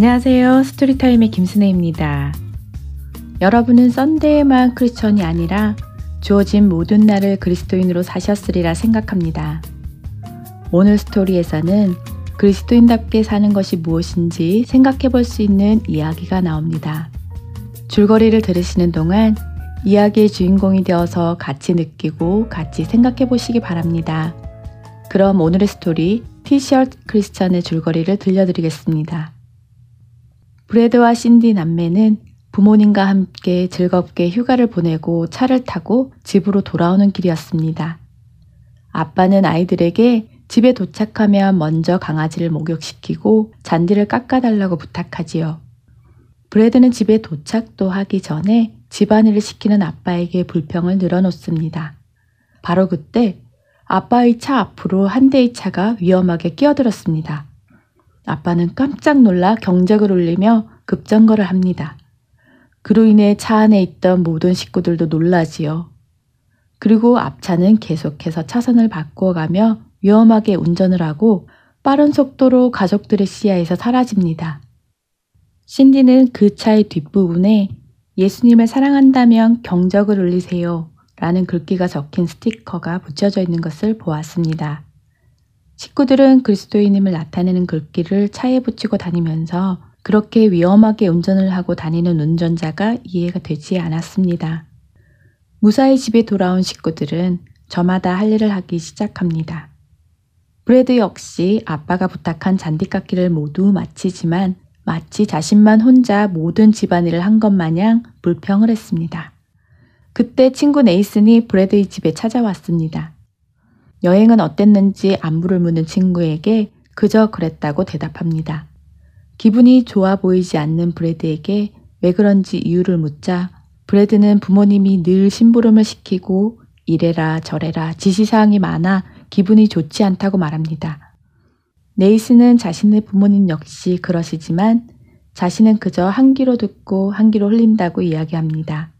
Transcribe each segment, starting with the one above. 안녕하세요. 스토리타임의 김순혜입니다. 여러분은 썬데이만 크리스천이 아니라 주어진 모든 날을 그리스도인으로 사셨으리라 생각합니다. 오늘 스토리에서는 그리스도인답게 사는 것이 무엇인지 생각해 볼 수 있는 이야기가 나옵니다. 줄거리를 들으시는 동안 이야기의 주인공이 되어서 같이 느끼고 같이 생각해 보시기 바랍니다. 그럼 오늘의 스토리 티셔츠 크리스찬의 줄거리를 들려드리겠습니다. 브래드와 신디 남매는 부모님과 함께 즐겁게 휴가를 보내고 차를 타고 집으로 돌아오는 길이었습니다. 아빠는 아이들에게 집에 도착하면 먼저 강아지를 목욕시키고 잔디를 깎아달라고 부탁하지요. 브래드는 집에 도착도 하기 전에 집안일을 시키는 아빠에게 불평을 늘어놓습니다. 바로 그때 아빠의 차 앞으로 한 대의 차가 위험하게 끼어들었습니다. 아빠는 깜짝 놀라 경적을 울리며 급정거를 합니다. 그로 인해 차 안에 있던 모든 식구들도 놀라지요. 그리고 앞차는 계속해서 차선을 바꿔가며 위험하게 운전을 하고 빠른 속도로 가족들의 시야에서 사라집니다. 신디는 그 차의 뒷부분에 예수님을 사랑한다면 경적을 울리세요 라는 글귀가 적힌 스티커가 붙여져 있는 것을 보았습니다. 식구들은 그리스도인임을 나타내는 글귀를 차에 붙이고 다니면서 그렇게 위험하게 운전을 하고 다니는 운전자가 이해가 되지 않았습니다. 무사히 집에 돌아온 식구들은 저마다 할 일을 하기 시작합니다. 브래드 역시 아빠가 부탁한 잔디깎기를 모두 마치지만 마치 자신만 혼자 모든 집안일을 한 것 마냥 불평을 했습니다. 그때 친구 네이슨이 브래드의 집에 찾아왔습니다. 여행은 어땠는지 안부를 묻는 친구에게 그저 그랬다고 대답합니다. 기분이 좋아 보이지 않는 브래드에게 왜 그런지 이유를 묻자 브래드는 부모님이 늘 심부름을 시키고 이래라 저래라 지시사항이 많아 기분이 좋지 않다고 말합니다. 네이슨은 자신의 부모님 역시 그러시지만 자신은 그저 한 귀로 듣고 한 귀로 흘린다고 이야기합니다.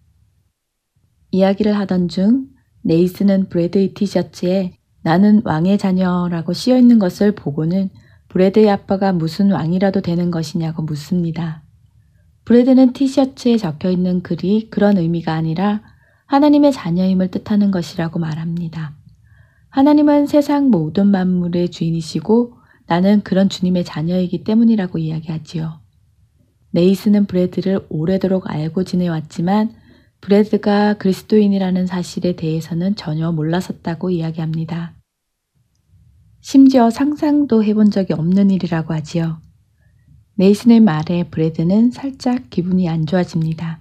이야기를 하던 중 네이슨은 브래드의 티셔츠에 나는 왕의 자녀라고 씌어있는 것을 보고는 브래드의 아빠가 무슨 왕이라도 되는 것이냐고 묻습니다. 브래드는 티셔츠에 적혀있는 글이 그런 의미가 아니라 하나님의 자녀임을 뜻하는 것이라고 말합니다. 하나님은 세상 모든 만물의 주인이시고 나는 그런 주님의 자녀이기 때문이라고 이야기하지요. 네이슨은 브래드를 오래도록 알고 지내왔지만 브래드가 그리스도인이라는 사실에 대해서는 전혀 몰랐었다고 이야기합니다. 심지어 상상도 해본 적이 없는 일이라고 하지요. 네이슨의 말에 브래드는 살짝 기분이 안 좋아집니다.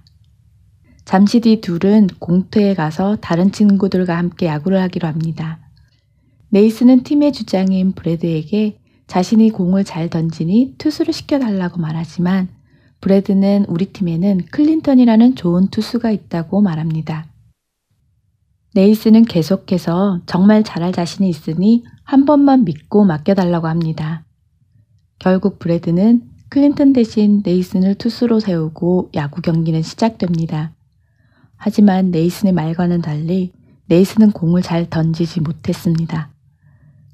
잠시 뒤 둘은 공터에 가서 다른 친구들과 함께 야구를 하기로 합니다. 네이슨은 팀의 주장인 브래드에게 자신이 공을 잘 던지니 투수를 시켜달라고 말하지만 브래드는 우리 팀에는 클린턴이라는 좋은 투수가 있다고 말합니다. 네이슨은 계속해서 정말 잘할 자신이 있으니 한 번만 믿고 맡겨달라고 합니다. 결국 브래드는 클린턴 대신 네이슨을 투수로 세우고 야구 경기는 시작됩니다. 하지만 네이슨의 말과는 달리 네이슨은 공을 잘 던지지 못했습니다.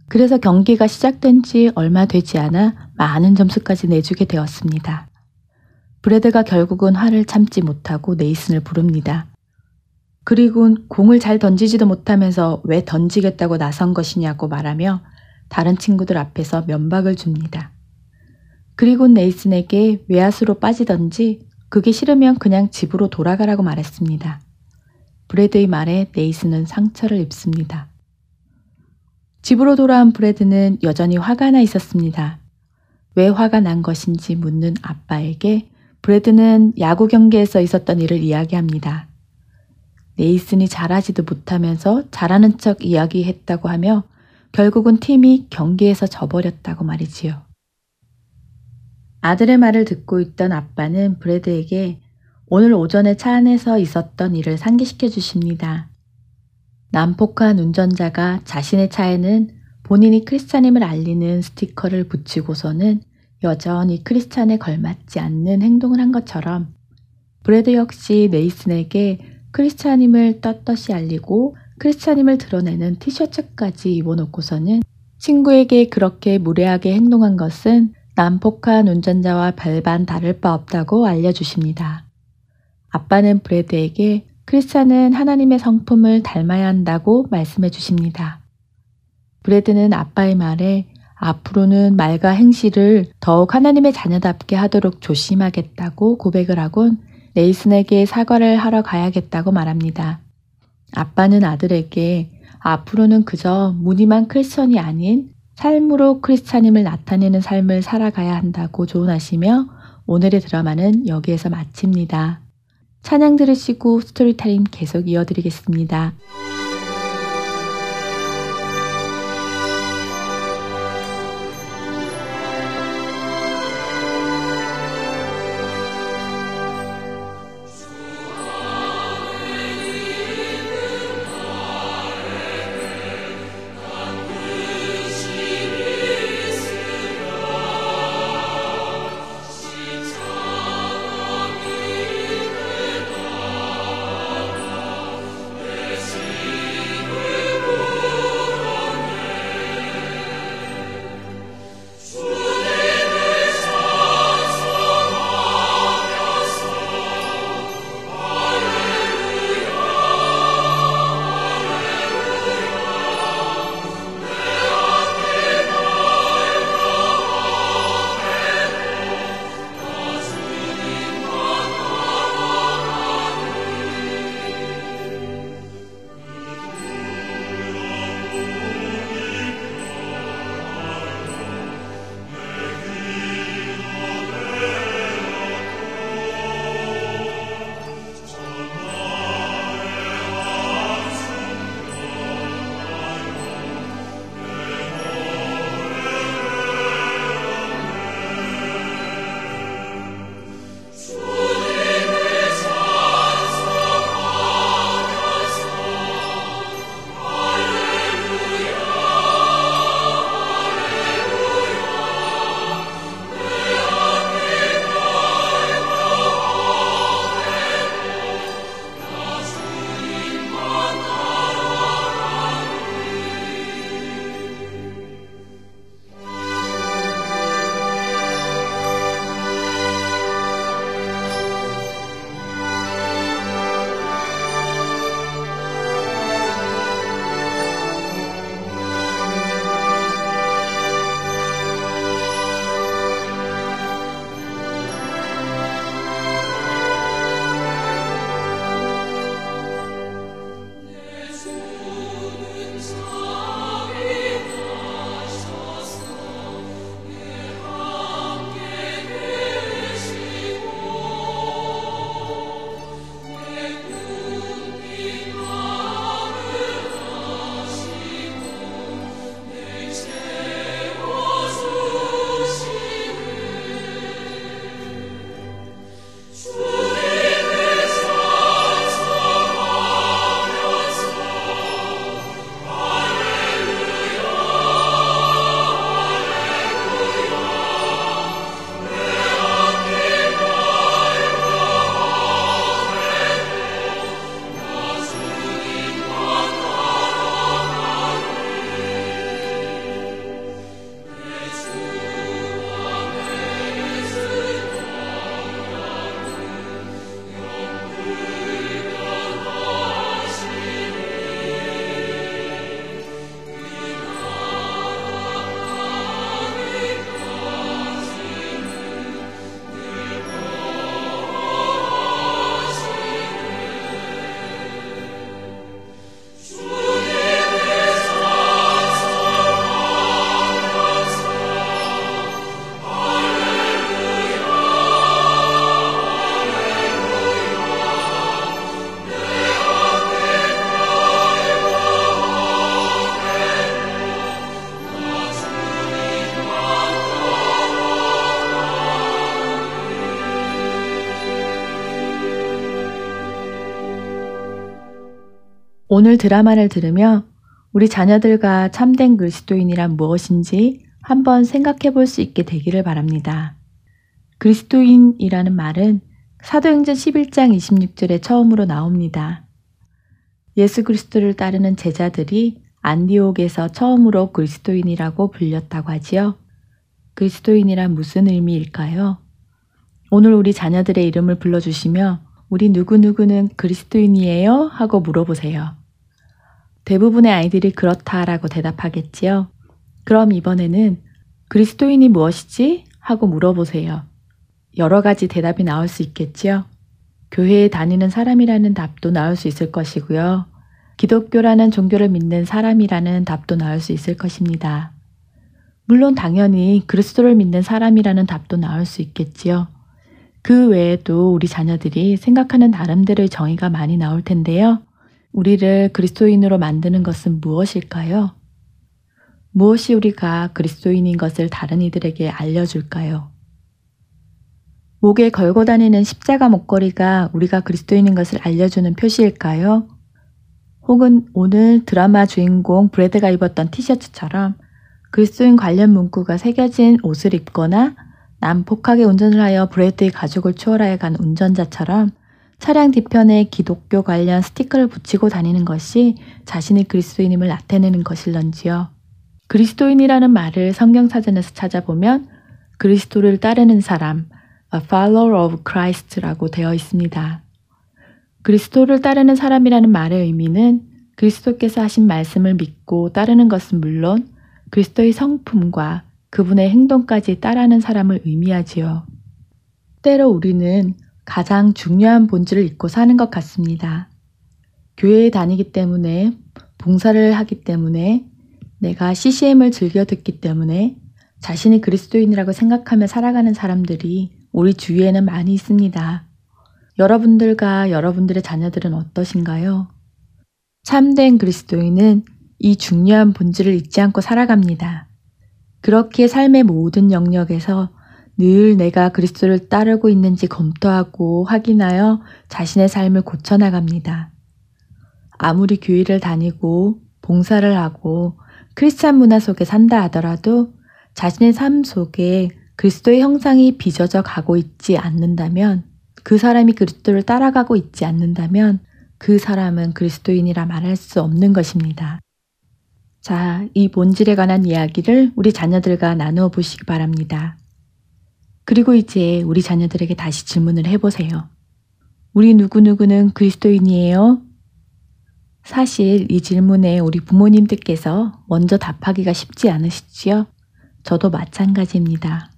그래서 경기가 시작된 지 얼마 되지 않아 많은 점수까지 내주게 되었습니다. 브래드가 결국은 화를 참지 못하고 네이슨을 부릅니다. 그리고 공을 잘 던지지도 못하면서 왜 던지겠다고 나선 것이냐고 말하며 다른 친구들 앞에서 면박을 줍니다. 그리고 네이슨에게 외야수로 빠지던지 그게 싫으면 그냥 집으로 돌아가라고 말했습니다. 브래드의 말에 네이슨은 상처를 입습니다. 집으로 돌아온 브래드는 여전히 화가 나 있었습니다. 왜 화가 난 것인지 묻는 아빠에게 브래드는 야구 경기에서 있었던 일을 이야기합니다. 네이슨이 잘하지도 못하면서 잘하는 척 이야기했다고 하며 결국은 팀이 경기에서 져버렸다고 말이지요. 아들의 말을 듣고 있던 아빠는 브래드에게 오늘 오전에 차 안에서 있었던 일을 상기시켜 주십니다. 난폭한 운전자가 자신의 차에는 본인이 크리스찬임을 알리는 스티커를 붙이고서는 여전히 크리스찬에 걸맞지 않는 행동을 한 것처럼 브래드 역시 네이슨에게 크리스찬임을 떳떳이 알리고 크리스찬임을 드러내는 티셔츠까지 입어놓고서는 친구에게 그렇게 무례하게 행동한 것은 난폭한 운전자와 별반 다를 바 없다고 알려주십니다. 아빠는 브래드에게 크리스찬은 하나님의 성품을 닮아야 한다고 말씀해 주십니다. 브래드는 아빠의 말에 앞으로는 말과 행실을 더욱 하나님의 자녀답게 하도록 조심하겠다고 고백을 하곤 레이슨에게 사과를 하러 가야겠다고 말합니다. 아빠는 아들에게 앞으로는 그저 무늬만 크리스천이 아닌 삶으로 크리스찬임을 나타내는 삶을 살아가야 한다고 조언하시며 오늘의 드라마는 여기에서 마칩니다. 찬양 들으시고 스토리타임 계속 이어드리겠습니다. 오늘 드라마를 들으며 우리 자녀들과 참된 그리스도인이란 무엇인지 한번 생각해 볼 수 있게 되기를 바랍니다. 그리스도인이라는 말은 사도행전 11장 26절에 처음으로 나옵니다. 예수 그리스도를 따르는 제자들이 안디옥에서 처음으로 그리스도인이라고 불렸다고 하지요. 그리스도인이란 무슨 의미일까요? 오늘 우리 자녀들의 이름을 불러주시며 우리 누구누구는 그리스도인이에요? 하고 물어보세요. 대부분의 아이들이 그렇다라고 대답하겠지요. 그럼 이번에는 그리스도인이 무엇이지? 하고 물어보세요. 여러 가지 대답이 나올 수 있겠지요. 교회에 다니는 사람이라는 답도 나올 수 있을 것이고요. 기독교라는 종교를 믿는 사람이라는 답도 나올 수 있을 것입니다. 물론 당연히 그리스도를 믿는 사람이라는 답도 나올 수 있겠지요. 그 외에도 우리 자녀들이 생각하는 나름대로의 정의가 많이 나올 텐데요. 우리를 그리스도인으로 만드는 것은 무엇일까요? 무엇이 우리가 그리스도인인 것을 다른 이들에게 알려줄까요? 목에 걸고 다니는 십자가 목걸이가 우리가 그리스도인인 것을 알려주는 표시일까요? 혹은 오늘 드라마 주인공 브래드가 입었던 티셔츠처럼 그리스도인 관련 문구가 새겨진 옷을 입거나 난폭하게 운전을 하여 브래드의 가족을 추월하여간 운전자처럼 차량 뒤편에 기독교 관련 스티커를 붙이고 다니는 것이 자신이 그리스도인임을 나타내는 것일런지요. 그리스도인이라는 말을 성경사전에서 찾아보면 그리스도를 따르는 사람, A follower of Christ라고 되어 있습니다. 그리스도를 따르는 사람이라는 말의 의미는 그리스도께서 하신 말씀을 믿고 따르는 것은 물론 그리스도의 성품과 그분의 행동까지 따르는 사람을 의미하지요. 때로 우리는 가장 중요한 본질을 잊고 사는 것 같습니다. 교회에 다니기 때문에, 봉사를 하기 때문에, 내가 CCM을 즐겨 듣기 때문에 자신이 그리스도인이라고 생각하며 살아가는 사람들이 우리 주위에는 많이 있습니다. 여러분들과 여러분들의 자녀들은 어떠신가요? 참된 그리스도인은 이 중요한 본질을 잊지 않고 살아갑니다. 그렇게 삶의 모든 영역에서 늘 내가 그리스도를 따르고 있는지 검토하고 확인하여 자신의 삶을 고쳐나갑니다. 아무리 교회를 다니고 봉사를 하고 크리스찬 문화 속에 산다 하더라도 자신의 삶 속에 그리스도의 형상이 빚어져 가고 있지 않는다면, 그 사람이 그리스도를 따라가고 있지 않는다면 그 사람은 그리스도인이라 말할 수 없는 것입니다. 자, 이 본질에 관한 이야기를 우리 자녀들과 나누어 보시기 바랍니다. 그리고 이제 우리 자녀들에게 다시 질문을 해보세요. 우리 누구누구는 그리스도인이에요? 사실 이 질문에 우리 부모님들께서 먼저 답하기가 쉽지 않으시지요? 저도 마찬가지입니다.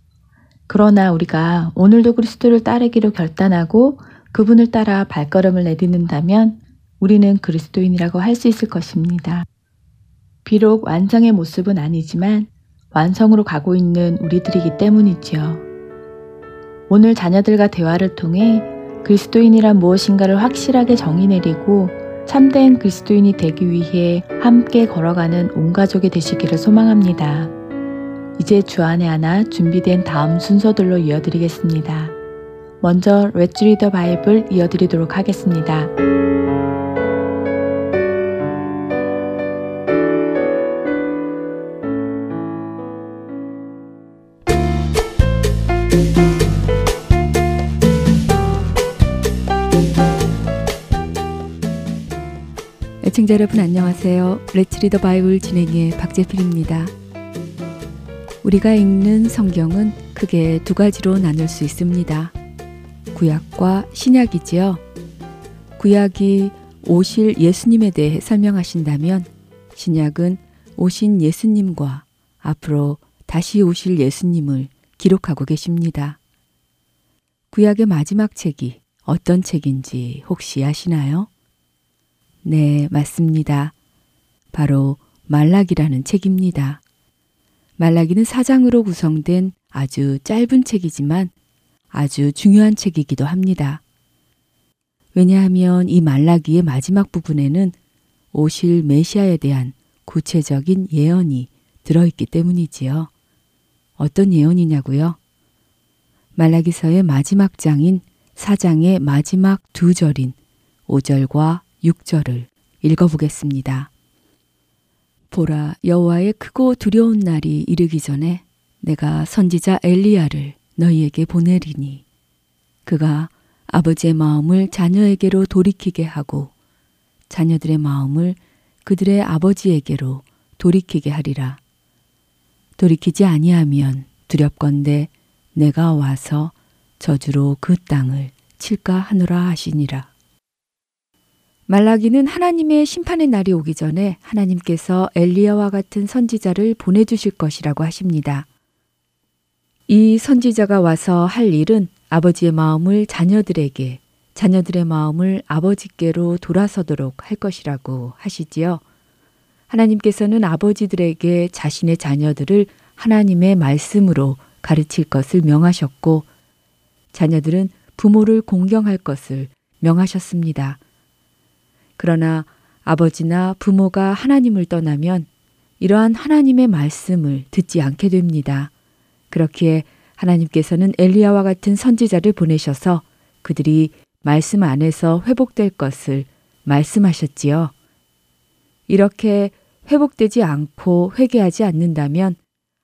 그러나 우리가 오늘도 그리스도를 따르기로 결단하고 그분을 따라 발걸음을 내딛는다면 우리는 그리스도인이라고 할 수 있을 것입니다. 비록 완성의 모습은 아니지만 완성으로 가고 있는 우리들이기 때문이지요. 오늘 자녀들과 대화를 통해 그리스도인이란 무엇인가를 확실하게 정의 내리고 참된 그리스도인이 되기 위해 함께 걸어가는 온 가족이 되시기를 소망합니다. 이제 주안에 하나 준비된 다음 순서들로 이어드리겠습니다. 먼저 레츠 리더 바이블 이어드리도록 하겠습니다. 애청자 여러분 안녕하세요. 레츠 리더 바이블 진행의 박재필입니다. 우리가 읽는 성경은 크게 두 가지로 나눌 수 있습니다. 구약과 신약이지요. 구약이 오실 예수님에 대해 설명하신다면 신약은 오신 예수님과 앞으로 다시 오실 예수님을 기록하고 계십니다. 구약의 마지막 책이 어떤 책인지 혹시 아시나요? 네, 맞습니다. 바로 말라기라는 책입니다. 말라기는 4장으로 구성된 아주 짧은 책이지만 아주 중요한 책이기도 합니다. 왜냐하면 이 말라기의 마지막 부분에는 오실 메시아에 대한 구체적인 예언이 들어있기 때문이지요. 어떤 예언이냐고요? 말라기서의 마지막 장인 4장의 마지막 두 절인 5절과 6절을 읽어보겠습니다. 보라, 여호와의 크고 두려운 날이 이르기 전에 내가 선지자 엘리야를 너희에게 보내리니 그가 아버지의 마음을 자녀에게로 돌이키게 하고 자녀들의 마음을 그들의 아버지에게로 돌이키게 하리라. 돌이키지 아니하면 두렵건대 내가 와서 저주로 그 땅을 칠까 하노라 하시니라. 말라기는 하나님의 심판의 날이 오기 전에 하나님께서 엘리야와 같은 선지자를 보내주실 것이라고 하십니다. 이 선지자가 와서 할 일은 아버지의 마음을 자녀들에게, 자녀들의 마음을 아버지께로 돌아서도록 할 것이라고 하시지요. 하나님께서는 아버지들에게 자신의 자녀들을 하나님의 말씀으로 가르칠 것을 명하셨고, 자녀들은 부모를 공경할 것을 명하셨습니다. 그러나 아버지나 부모가 하나님을 떠나면 이러한 하나님의 말씀을 듣지 않게 됩니다. 그렇기에 하나님께서는 엘리야와 같은 선지자를 보내셔서 그들이 말씀 안에서 회복될 것을 말씀하셨지요. 이렇게 회복되지 않고 회개하지 않는다면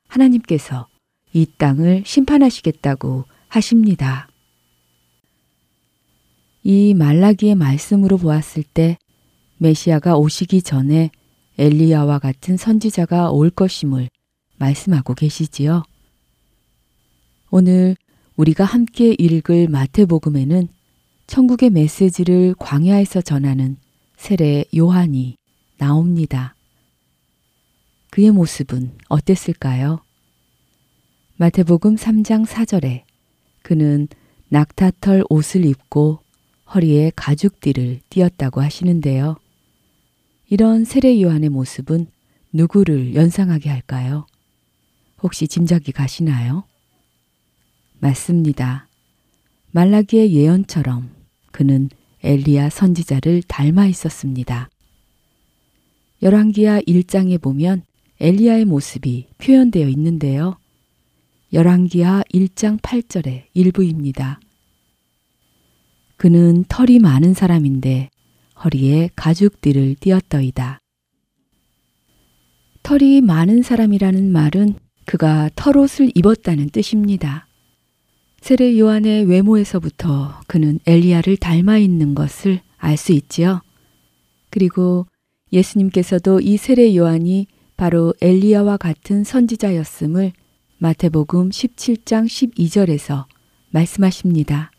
하나님께서 이 땅을 심판하시겠다고 하십니다. 이 말라기의 말씀으로 보았을 때 메시아가 오시기 전에 엘리야와 같은 선지자가 올 것임을 말씀하고 계시지요. 오늘 우리가 함께 읽을 마태복음에는 천국의 메시지를 광야에서 전하는 세례 요한이 나옵니다. 그의 모습은 어땠을까요? 마태복음 3장 4절에 그는 낙타털 옷을 입고 허리에 가죽띠를 띄었다고 하시는데요. 이런 세례 요한의 모습은 누구를 연상하게 할까요? 혹시 짐작이 가시나요? 맞습니다. 말라기의 예언처럼 그는 엘리야 선지자를 닮아 있었습니다. 열왕기하 1장에 보면 엘리야의 모습이 표현되어 있는데요. 열왕기하 1장 8절의 일부입니다. 그는 털이 많은 사람인데 허리에 가죽띠를 띄었더이다. 털이 많은 사람이라는 말은 그가 털옷을 입었다는 뜻입니다. 세례 요한의 외모에서부터 그는 엘리야를 닮아 있는 것을 알 수 있지요. 그리고 예수님께서도 이 세례 요한이 바로 엘리야와 같은 선지자였음을 마태복음 17장 12절에서 말씀하십니다.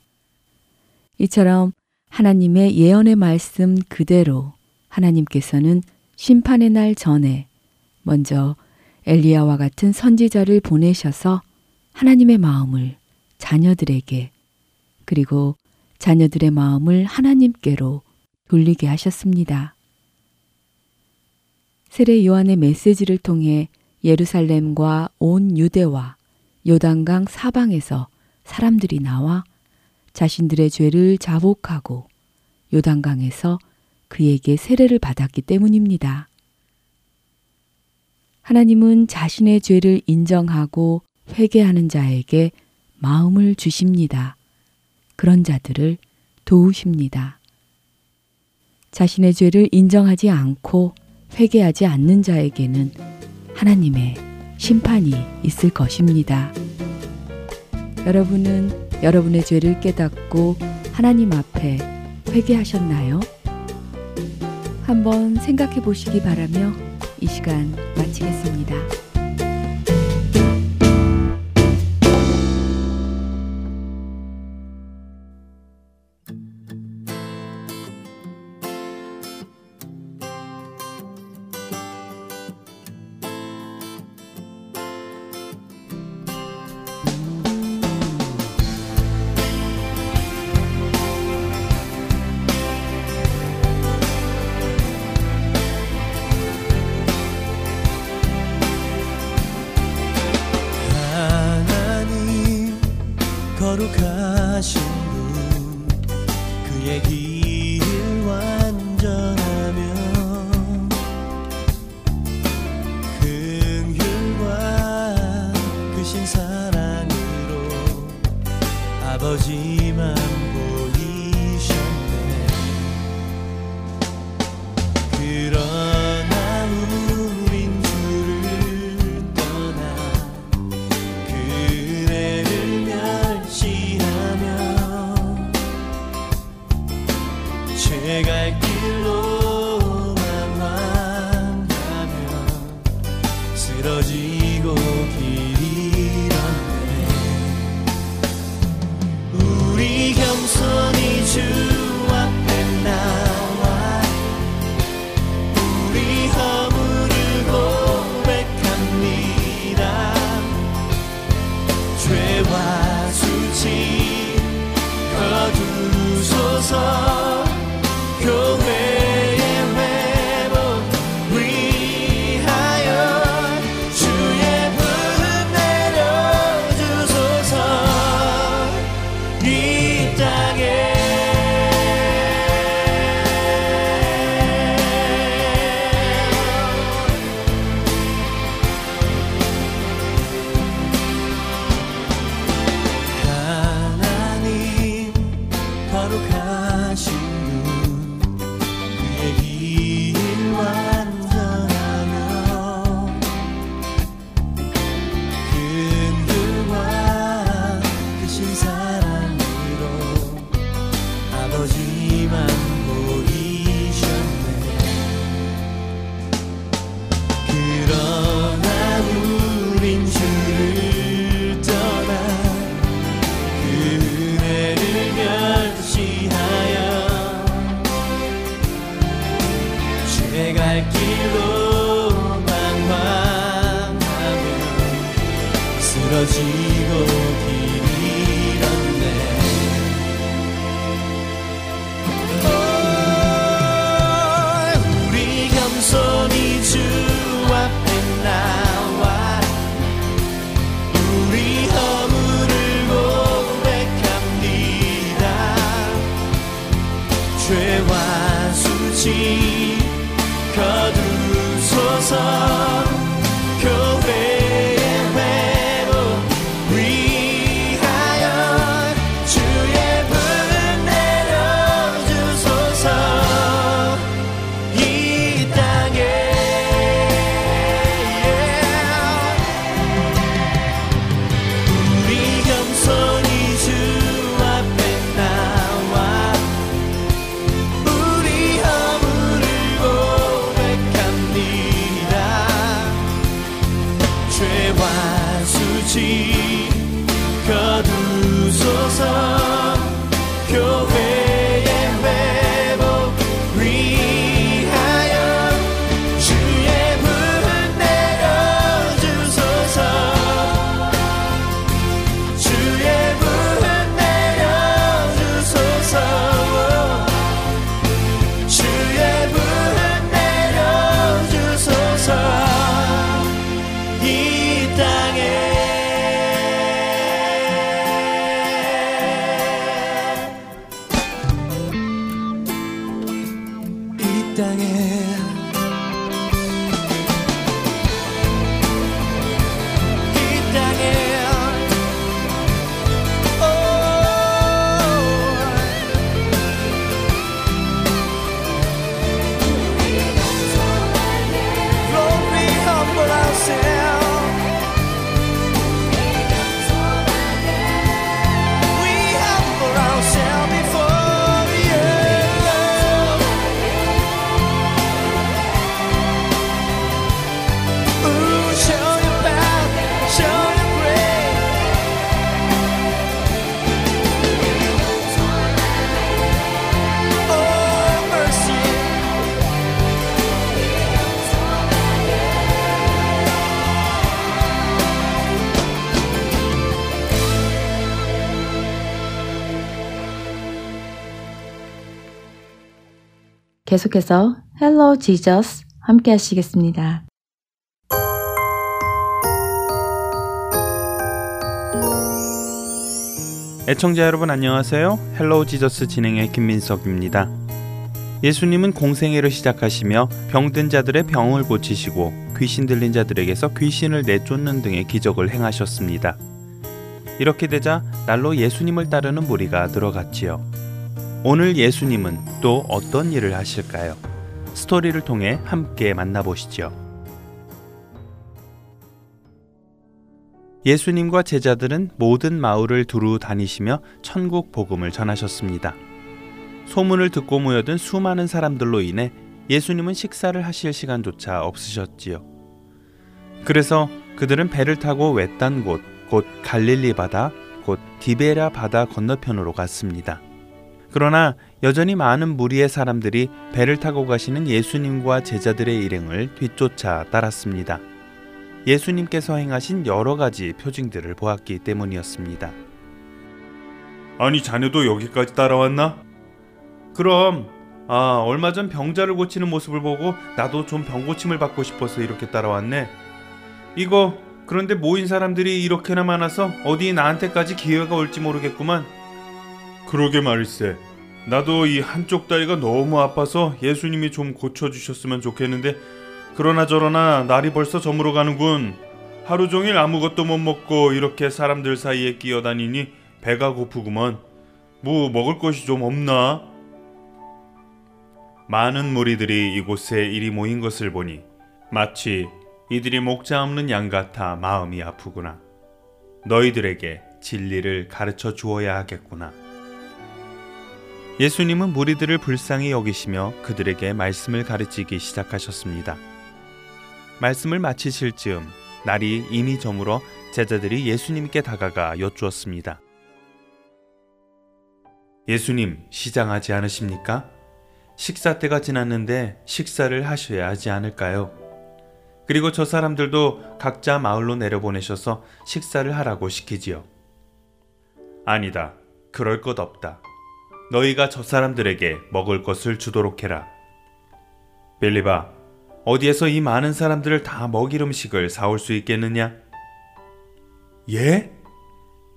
이처럼 하나님의 예언의 말씀 그대로 하나님께서는 심판의 날 전에 먼저 엘리야와 같은 선지자를 보내셔서 하나님의 마음을 자녀들에게, 그리고 자녀들의 마음을 하나님께로 돌리게 하셨습니다. 세례 요한의 메시지를 통해 예루살렘과 온 유대와 요단강 사방에서 사람들이 나와 자신들의 죄를 자복하고 요단강에서 그에게 세례를 받았기 때문입니다. 하나님은 자신의 죄를 인정하고 회개하는 자에게 마음을 주십니다. 그런 자들을 도우십니다. 자신의 죄를 인정하지 않고 회개하지 않는 자에게는 하나님의 심판이 있을 것입니다. 여러분은 여러분의 죄를 깨닫고 하나님 앞에 회개하셨나요? 한번 생각해 보시기 바라며 이 시간 마치겠습니다. 쓰러지고 길이 잃었네. 손이 주 앞에 나와 우리 허물을 고백합니다. 죄와 수치 거두소서. 계속해서 헬로우 지저스 함께 하시겠습니다. 애청자 여러분 안녕하세요. 헬로우 지저스 진행의 김민석입니다. 예수님은 공생애를 시작하시며 병든 자들의 병을 고치시고 귀신 들린 자들에게서 귀신을 내쫓는 등의 기적을 행하셨습니다. 이렇게 되자 날로 예수님을 따르는 무리가 늘어갔지요. 오늘 예수님은 또 어떤 일을 하실까요? 스토리를 통해 함께 만나보시죠. 예수님과 제자들은 모든 마을을 두루 다니시며 천국 복음을 전하셨습니다. 소문을 듣고 모여든 수많은 사람들로 인해 예수님은 식사를 하실 시간조차 없으셨지요. 그래서 그들은 배를 타고 외딴 곳, 곧 갈릴리 바다, 곧 디베랴 바다 건너편으로 갔습니다. 그러나 여전히 많은 무리의 사람들이 배를 타고 가시는 예수님과 제자들의 일행을 뒤쫓아 따랐습니다. 예수님께서 행하신 여러 가지 표징들을 보았기 때문이었습니다. 아니, 자네도 여기까지 따라왔나? 그럼, 얼마 전 병자를 고치는 모습을 보고 나도 좀 병고침을 받고 싶어서 이렇게 따라왔네. 이거, 그런데 모인 사람들이 이렇게나 많아서 어디 나한테까지 기회가 올지 모르겠구만. 그러게 말일세. 나도 이 한쪽 다리가 너무 아파서 예수님이 좀 고쳐주셨으면 좋겠는데 그러나 저러나 날이 벌써 저물어 가는군. 하루 종일 아무것도 못 먹고 이렇게 사람들 사이에 끼어다니니 배가 고프구먼. 뭐 먹을 것이 좀 없나? 많은 무리들이 이곳에 이리 모인 것을 보니 마치 이들이 목자 없는 양 같아 마음이 아프구나. 너희들에게 진리를 가르쳐 주어야 하겠구나. 예수님은 무리들을 불쌍히 여기시며 그들에게 말씀을 가르치기 시작하셨습니다. 말씀을 마치실 즈음 날이 이미 저물어 제자들이 예수님께 다가가 여쭈었습니다. 예수님, 시장하지 않으십니까? 식사 때가 지났는데 식사를 하셔야 하지 않을까요? 그리고 저 사람들도 각자 마을로 내려보내셔서 식사를 하라고 시키지요. 아니다, 그럴 것 없다. 너희가 저 사람들에게 먹을 것을 주도록 해라. 빌리바, 어디에서 이 많은 사람들을 다 먹일 음식을 사올 수 있겠느냐? 예?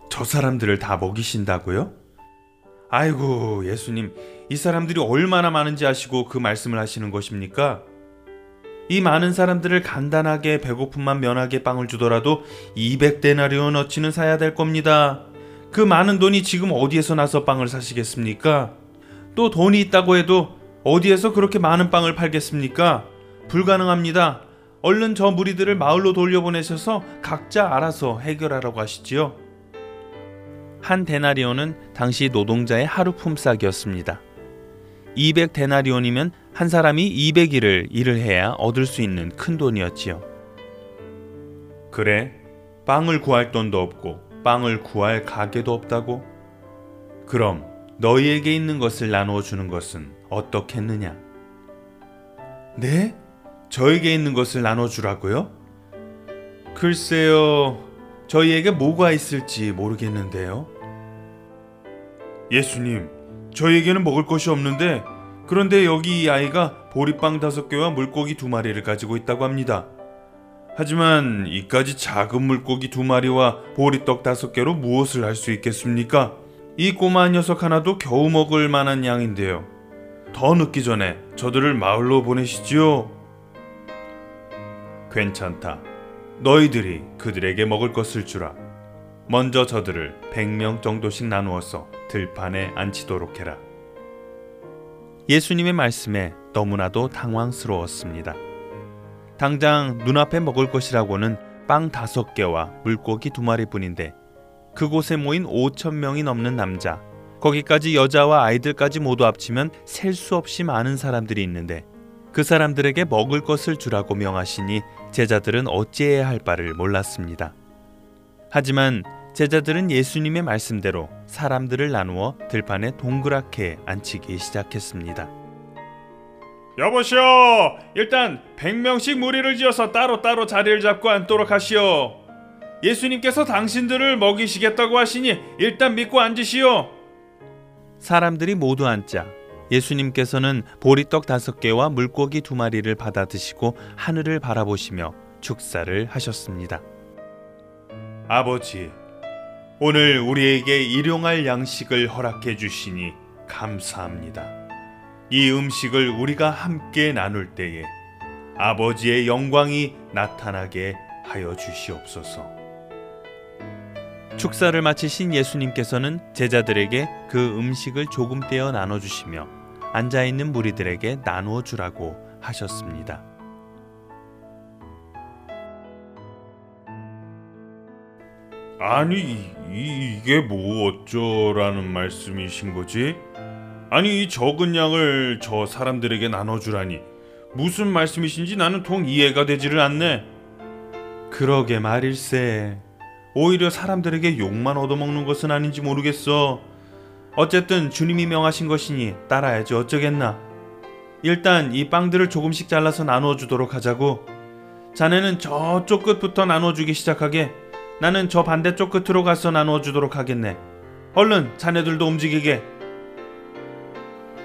저 사람들을 다 먹이신다고요? 아이고, 예수님, 이 사람들이 얼마나 많은지 아시고 그 말씀을 하시는 것입니까? 이 많은 사람들을 간단하게 배고픔만 면하게 빵을 주더라도 200데나리온어치는 사야 될 겁니다. 그 많은 돈이 지금 어디에서 나서 빵을 사시겠습니까? 또 돈이 있다고 해도 어디에서 그렇게 많은 빵을 팔겠습니까? 불가능합니다. 얼른 저 무리들을 마을로 돌려보내셔서 각자 알아서 해결하라고 하시지요. 한 데나리온은 당시 노동자의 하루 품삯이었습니다. 200데나리온이면 한 사람이 200일을 일을 해야 얻을 수 있는 큰 돈이었지요. 그래? 빵을 구할 돈도 없고 빵을 구할 가게도 없다고? 그럼 너희에게 있는 것을 나누어 주는 것은 어떻겠느냐? 네? 저에게 있는 것을 나눠 주라고요? 글쎄요, 저희에게 뭐가 있을지 모르겠는데요. 예수님, 저희에게는 먹을 것이 없는데 그런데 여기 이 아이가 보리빵 5개와 물고기 2마리를 가지고 있다고 합니다. 하지만 이까지 작은 물고기 2마리와 보리떡 5개로 무엇을 할 수 있겠습니까? 이 꼬마 녀석 하나도 겨우 먹을 만한 양인데요. 더 늦기 전에 저들을 마을로 보내시지요. 괜찮다. 너희들이 그들에게 먹을 것을 주라. 먼저 저들을 100명 정도씩 나누어서 들판에 앉히도록 해라. 예수님의 말씀에 너무나도 당황스러웠습니다. 당장 눈앞에 먹을 것이라고는 빵 5개와 물고기 2마리뿐인데 그곳에 모인 5,000명이 넘는 남자, 거기까지 여자와 아이들까지 모두 합치면 셀 수 없이 많은 사람들이 있는데 그 사람들에게 먹을 것을 주라고 명하시니 제자들은 어찌해야 할 바를 몰랐습니다. 하지만 제자들은 예수님의 말씀대로 사람들을 나누어 들판에 동그랗게 앉히기 시작했습니다. 여보시오! 일단 100명씩 무리를 지어서 따로따로 자리를 잡고 앉도록 하시오. 예수님께서 당신들을 먹이시겠다고 하시니 일단 믿고 앉으시오. 사람들이 모두 앉자 예수님께서는 보리떡 5개와 물고기 2마리를 받아 드시고 하늘을 바라보시며 축사를 하셨습니다. 아버지, 오늘 우리에게 일용할 양식을 허락해 주시니 감사합니다. 이 음식을 우리가 함께 나눌 때에 아버지의 영광이 나타나게 하여 주시옵소서. 축사를 마치신 예수님께서는 제자들에게 그 음식을 조금 떼어 나눠주시며 앉아있는 무리들에게 나누어 주라고 하셨습니다. 아니, 이게 뭐 어쩌라는 말씀이신 거지? 아니, 이 적은 양을 저 사람들에게 나눠주라니 무슨 말씀이신지 나는 통 이해가 되지를 않네. 그러게 말일세. 오히려 사람들에게 욕만 얻어먹는 것은 아닌지 모르겠어. 어쨌든 주님이 명하신 것이니 따라야지 어쩌겠나. 일단 이 빵들을 조금씩 잘라서 나눠주도록 하자고. 자네는 저쪽 끝부터 나눠주기 시작하게. 나는 저 반대쪽 끝으로 가서 나눠주도록 하겠네. 얼른 자네들도 움직이게.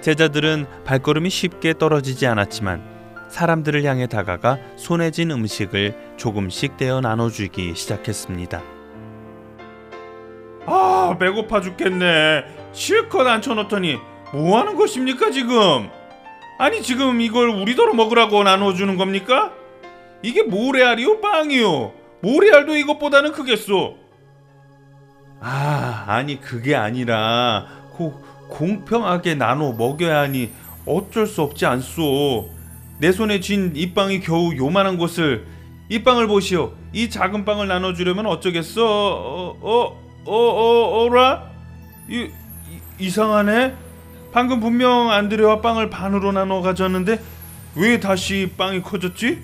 제자들은 발걸음이 쉽게 떨어지지 않았지만 사람들을 향해 다가가 손에 쥔 음식을 조금씩 떼어 나눠주기 시작했습니다. 아, 배고파 죽겠네. 실컷 앉혀놓더니 뭐하는 것입니까 지금? 아니 지금 이걸 우리더러 먹으라고 나눠주는 겁니까? 이게 모래알이요 빵이요? 모래알도 이것보다는 크겠소. 아, 아니 그게 아니라 공평하게 나눠 먹여야 하니 어쩔 수 없지 않소. 내 손에 쥔 이 빵이 겨우 요만한 것을. 이 빵을 보시오. 이 작은 빵을 나눠주려면 어쩌겠어? 어라? 이상하네? 방금 분명 안드레와 빵을 반으로 나눠 가졌는데 왜 다시 빵이 커졌지?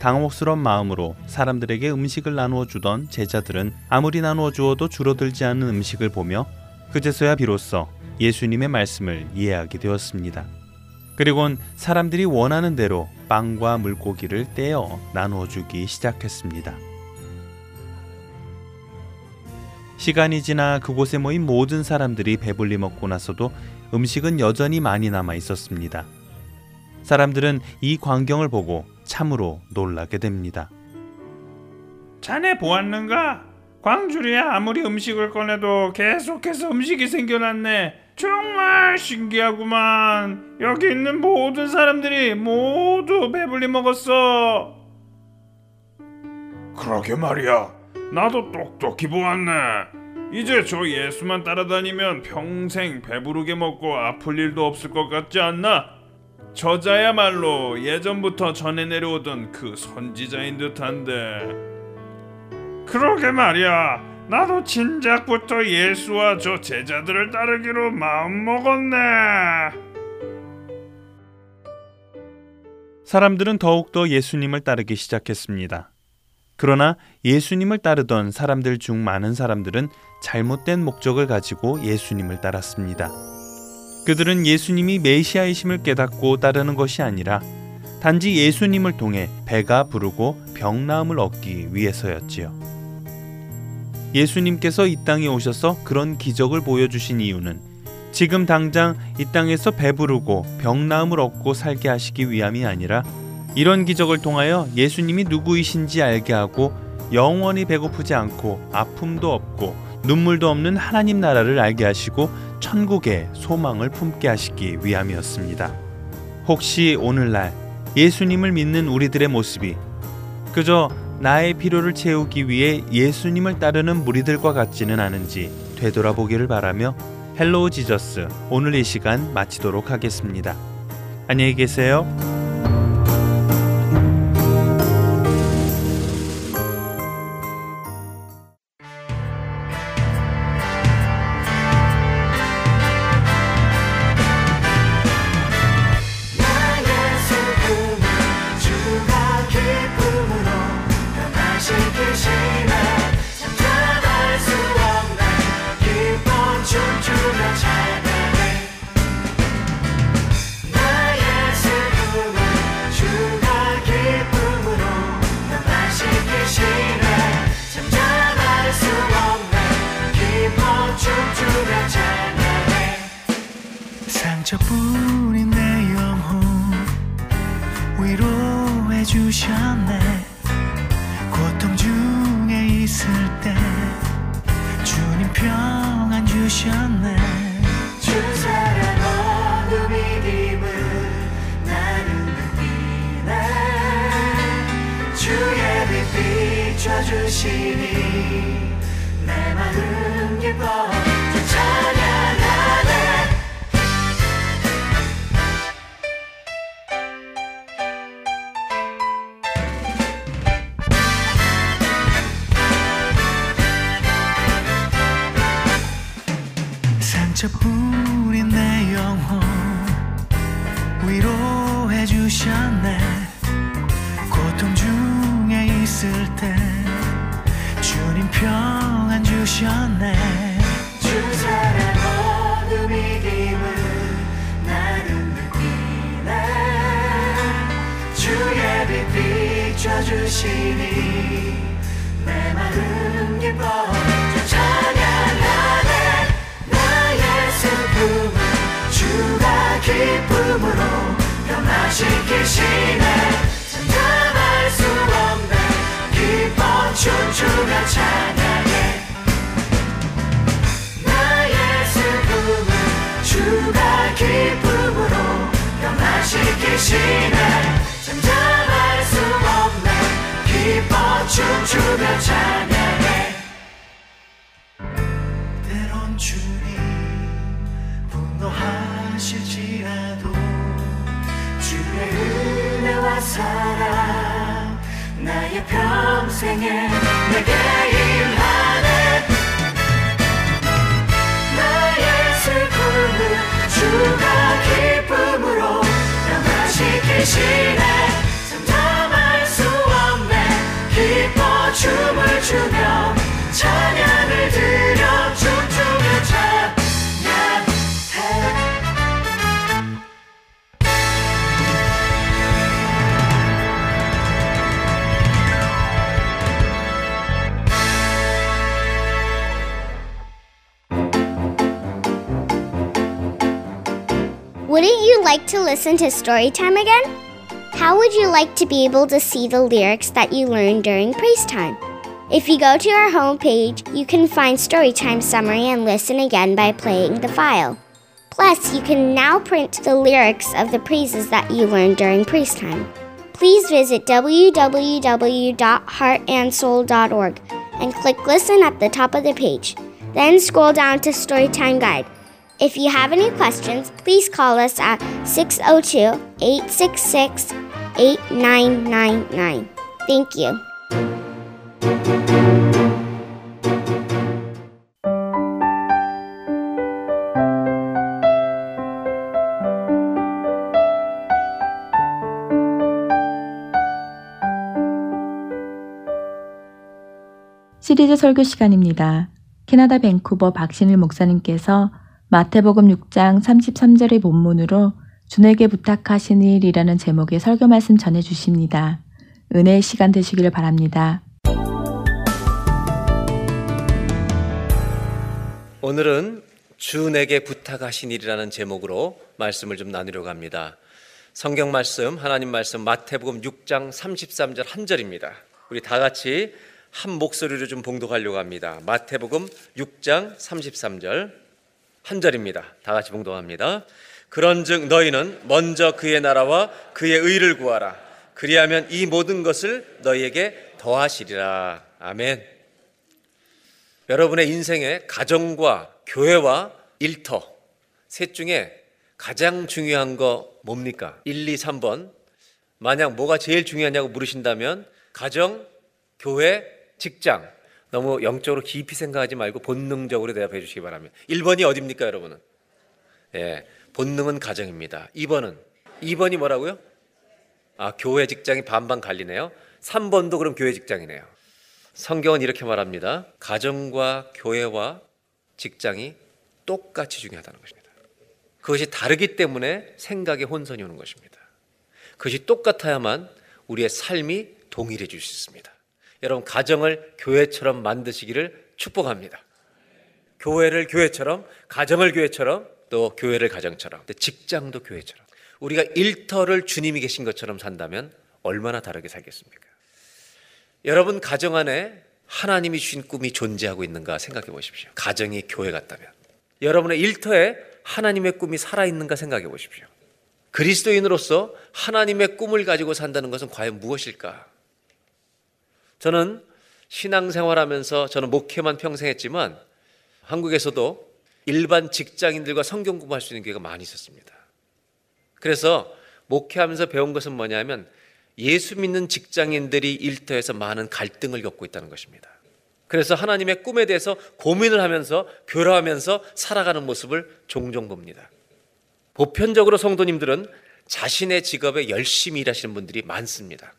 당혹스러운 마음으로 사람들에게 음식을 나누어 주던 제자들은 아무리 나누어 주어도 줄어들지 않는 음식을 보며 그제서야 비로소 예수님의 말씀을 이해하게 되었습니다. 그리곤 사람들이 원하는 대로 빵과 물고기를 떼어 나누어 주기 시작했습니다. 시간이 지나 그곳에 모인 모든 사람들이 배불리 먹고 나서도 음식은 여전히 많이 남아 있었습니다. 사람들은 이 광경을 보고 참으로 놀라게 됩니다. 자네 보았는가? 광주리야 아무리 음식을 꺼내도 계속해서 음식이 생겨났네. 정말 신기하구만. 여기 있는 모든 사람들이 모두 배불리 먹었어. 그러게 말이야. 나도 똑똑히 보았네. 이제 저 예수만 따라다니면 평생 배부르게 먹고 아플 일도 없을 것 같지 않나? 저자야말로 예전부터 전해 내려오던 그 선지자인 듯한데. 그러게 말이야. 나도 진작부터 예수와 저 제자들을 따르기로 마음먹었네. 사람들은 더욱더 예수님을 따르기 시작했습니다. 그러나 예수님을 따르던 사람들 중 많은 사람들은 잘못된 목적을 가지고 예수님을 따랐습니다. 그들은 예수님이 메시아이심을 깨닫고 따르는 것이 아니라 단지 예수님을 통해 배가 부르고 병나음을 얻기 위해서였지요. 예수님께서 이 땅에 오셔서 그런 기적을 보여주신 이유는 지금 당장 이 땅에서 배부르고 병나음을 얻고 살게 하시기 위함이 아니라 이런 기적을 통하여 예수님이 누구이신지 알게 하고 영원히 배고프지 않고 아픔도 없고 눈물도 없는 하나님 나라를 알게 하시고 천국의 소망을 품게 하시기 위함이었습니다. 혹시 오늘날 예수님을 믿는 우리들의 모습이 그저 나의 필요를 채우기 위해 예수님을 따르는 무리들과 같지는 않은지 되돌아보기를 바라며 헬로우 지저스 오늘 이 시간 마치도록 하겠습니다. 안녕히 계세요. 저뿐인 내 영혼 위로해 주셨네. 고통 중에 있을 때 주님 평안 주셨네. 주 사랑 어둠이 딤을 나는 느끼네. 주의 빛 비춰주시니 내 마음 기뻐. 주 찬양하네. 저뿐인 내 영혼 위로해 주셨네. 고통 중에 있을 때 주님 평안 주셨네. 주 주시니 내 마음 기뻐 찬양하네 나의 슬픔을 주가 기쁨으로 변화시키시네 참담할 수 없네 기뻐 춤추며 찬양해 나의 슬픔을 주가 기쁨으로 변화시키시네 잠잠할 수 없네 기뻐 춤추며 찬양해 때론 주님 분노하실지라도 주의 은혜와 사랑 나의 평생에 내게 임하네 나의 슬픔을 주가 기쁨으로 변화시키시네 잠잠할 수 없네 기뻐 춤을 추며 찬양을 드려 춤추며 찬양해 Wouldn't you like to listen to Storytime again? How would you like to be able to see the lyrics that you learned during praise time? If you go to our homepage, you can find Storytime Summary and listen again by playing the file. Plus, you can now print the lyrics of the praises that you learned during praise time. Please visit www.heartandsoul.org and click Listen at the top of the page. Then scroll down to Storytime Guide. If you have any questions, please call us at 602-866-8999. Thank you. 시리즈 설교 시간입니다. 캐나다 밴쿠버 박신일 목사님께서 마태복음 6장 33절의 본문으로 주에게 부탁하시니이라는 제목의 설교 말씀 전해주십니다. 은혜의 시간 되시기를 바랍니다. 오늘은 주에게 부탁하시니이라는 제목으로 말씀을 좀 나누려고 합니다. 성경 말씀, 하나님 말씀 마태복음 6장 33절 한 절입니다. 우리 다 같이 한 목소리로 좀 봉독하려고 합니다. 마태복음 6장 33절 한 절입니다. 다 같이 봉독합니다. 그런즉 너희는 먼저 그의 나라와 그의 의를 구하라. 그리하면 이 모든 것을 너희에게 더하시리라. 아멘. 여러분의 인생에 가정과 교회와 일터 셋 중에 가장 중요한 거 뭡니까? 1, 2, 3번. 만약 뭐가 제일 중요하냐고 물으신다면 가정, 교회, 직장. 너무 영적으로 깊이 생각하지 말고 본능적으로 대답해 주시기 바랍니다. 1번이 어디입니까 여러분은? 예, 본능은 가정입니다. 2번이 뭐라고요? 아, 교회 직장이 반반 갈리네요. 3번도 그럼 교회 직장이네요. 성경은 이렇게 말합니다. 가정과 교회와 직장이 똑같이 중요하다는 것입니다. 그것이 다르기 때문에 생각에 혼선이 오는 것입니다. 그것이 똑같아야만 우리의 삶이 동일해질 수 있습니다. 여러분 가정을 교회처럼 만드시기를 축복합니다. 교회를 교회처럼, 가정을 교회처럼, 또 교회를 가정처럼, 직장도 교회처럼. 우리가 일터를 주님이 계신 것처럼 산다면 얼마나 다르게 살겠습니까? 여러분 가정 안에 하나님이 주신 꿈이 존재하고 있는가 생각해 보십시오. 가정이 교회 같다면 여러분의 일터에 하나님의 꿈이 살아있는가 생각해 보십시오. 그리스도인으로서 하나님의 꿈을 가지고 산다는 것은 과연 무엇일까? 저는 신앙생활하면서 저는 목회만 평생 했지만 한국에서도 일반 직장인들과 성경 공부할 수 있는 기회가 많이 있었습니다. 그래서 목회하면서 배운 것은 뭐냐면 예수 믿는 직장인들이 일터에서 많은 갈등을 겪고 있다는 것입니다. 그래서 하나님의 꿈에 대해서 고민을 하면서 교류하면서 살아가는 모습을 종종 봅니다. 보편적으로 성도님들은 자신의 직업에 열심히 일하시는 분들이 많습니다.